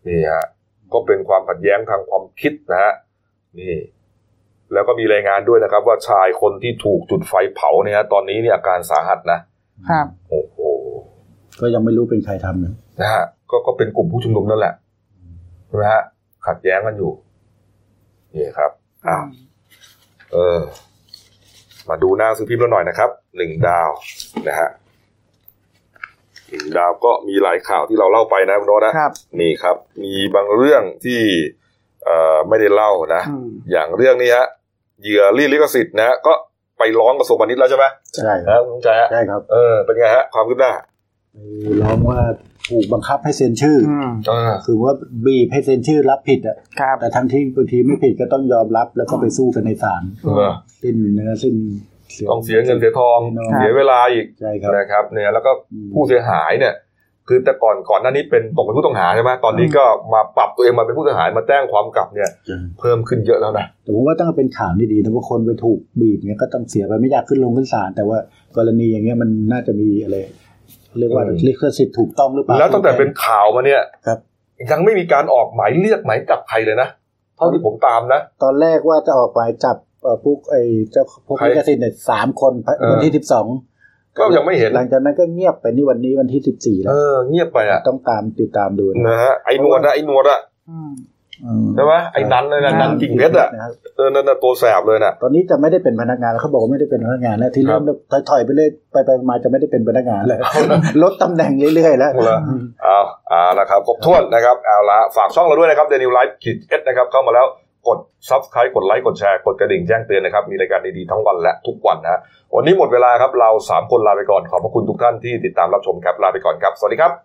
นี่ฮะก็เป็นความขัดแย้งทางความคิดนะฮะนี่แล้วก็มีรายงานด้วยนะครับว่าชายคนที่ถูกจุดไฟเผาเนี่ยตอนนี้เนี่ยอาการสาหัสนะครับโอ้โหก็ยังไม่รู้เป็นใครทำนะนะฮะก็ก็เป็นกลุ่มผู้ชุมนุมนั่นแหละนะฮะขัดแย้งกันอยู่นี่ครับอ้าว เออมาดูหน้าซื้อพิมพ์เราหน่อยนะครับหนึ่งดาวนะฮะหนึ่งดาวก็มีหลายข่าวที่เราเล่าไปนะคุณโน้ตนะครับนี่ครับมีบางเรื่องที่เอ่อไม่ได้เล่านะ อ, อย่างเรื่องนี้ฮะเหยื่อรีดลิขสิทธิ์นะก็ไปร้องกระทรวงพาณิชย์แล้วใช่ไหมใช่ครับคุณใจฮะใช่ครับเออเป็นไงฮะความคืบหน้าร้องว่าถูกบังคับให้เซ็นชื่อคือว่าบีบให้เซ็นชื่อรับผิดอ่ะแต่ทั้งที่บางทีไม่ผิดก็ต้องยอมรับแล้วก็ไปสู้กันในศาลสิ้นเนื้อสิ้นต้องเสียเงินเสียทองเสียเวลาอีกนะครับเนี่ยแล้วก็ผู้เสียหายเนี่ยคือแต่ก่อนก่อนหน้านี้เป็นตกเป็นผู้ต้องหาใช่ไหมตอนนี้ก็มาปรับตัวเองมาเป็นผู้เสียหายมาแจ้งความกลับเนี่ยเพิ่มขึ้นเยอะแล้วนะแต่ผมว่าตั้งเป็นข่าวดีๆนะว่าคนไปถูกบีบเนี่ยก็ต้องเสียไปไม่อยากขึ้นลงขึ้นศาลแต่ว่ากรณีอย่างเงี้ยมันน่าจะมีอะไรเรียกว่าลิขสิทธิ์ถูกต้องหรือเปล่าแล้วตั้งแต่เป็นข่าวมาเนี่ยยังไม่มีการออกหมายเรียกหมายจับใครเลยนะเท่าที่ผมตามนะตอนแรกว่าจะออกหมายจับพวกไอ้เจ้าพวกลิขสิทธิ์เนี่ยสามคนวันที่สิบสองก็ยังไม่เห็นหลังจากนั้นก็เงียบไปนี่วันนี้วันที่สิบสี่แล้วเออเงียบไปอ่ะต้องตามติดตามดูนะฮะไอ้นวดนะไอ้นวดอ่ะใช่ไหมไอ้นันเลยนะนันกิ่งเพชรอ่ะเออนั่นตัวแสบเลยนะตอนนี้จะไม่ได้เป็นพนักงานแล้วเขาบอกว่าไม่ได้เป็นพนักงานแล้วที่เริ่มถอยๆไปเรื่อยไปไปมาจะไม่ได้เป็นพนักงานแล้วลดตำแหน่งเรื่อยๆแล้วเอาเอาละครับครบถ้วนนะครับเอาละฝากช่องเราด้วยนะครับ Daily News ขีด เอส นะครับเข้ามาแล้วกด Subscribe กดไลค์กดแชร์กดกระดิ่งแจ้งเตือนนะครับมีรายการดีๆทั้งวันและทุกวันนะวันนี้หมดเวลาครับเราสามคนลาไปก่อนขอบพระคุณทุกท่านที่ติดตามรับชมครับลาไปก่อนครับสวัสดีครับ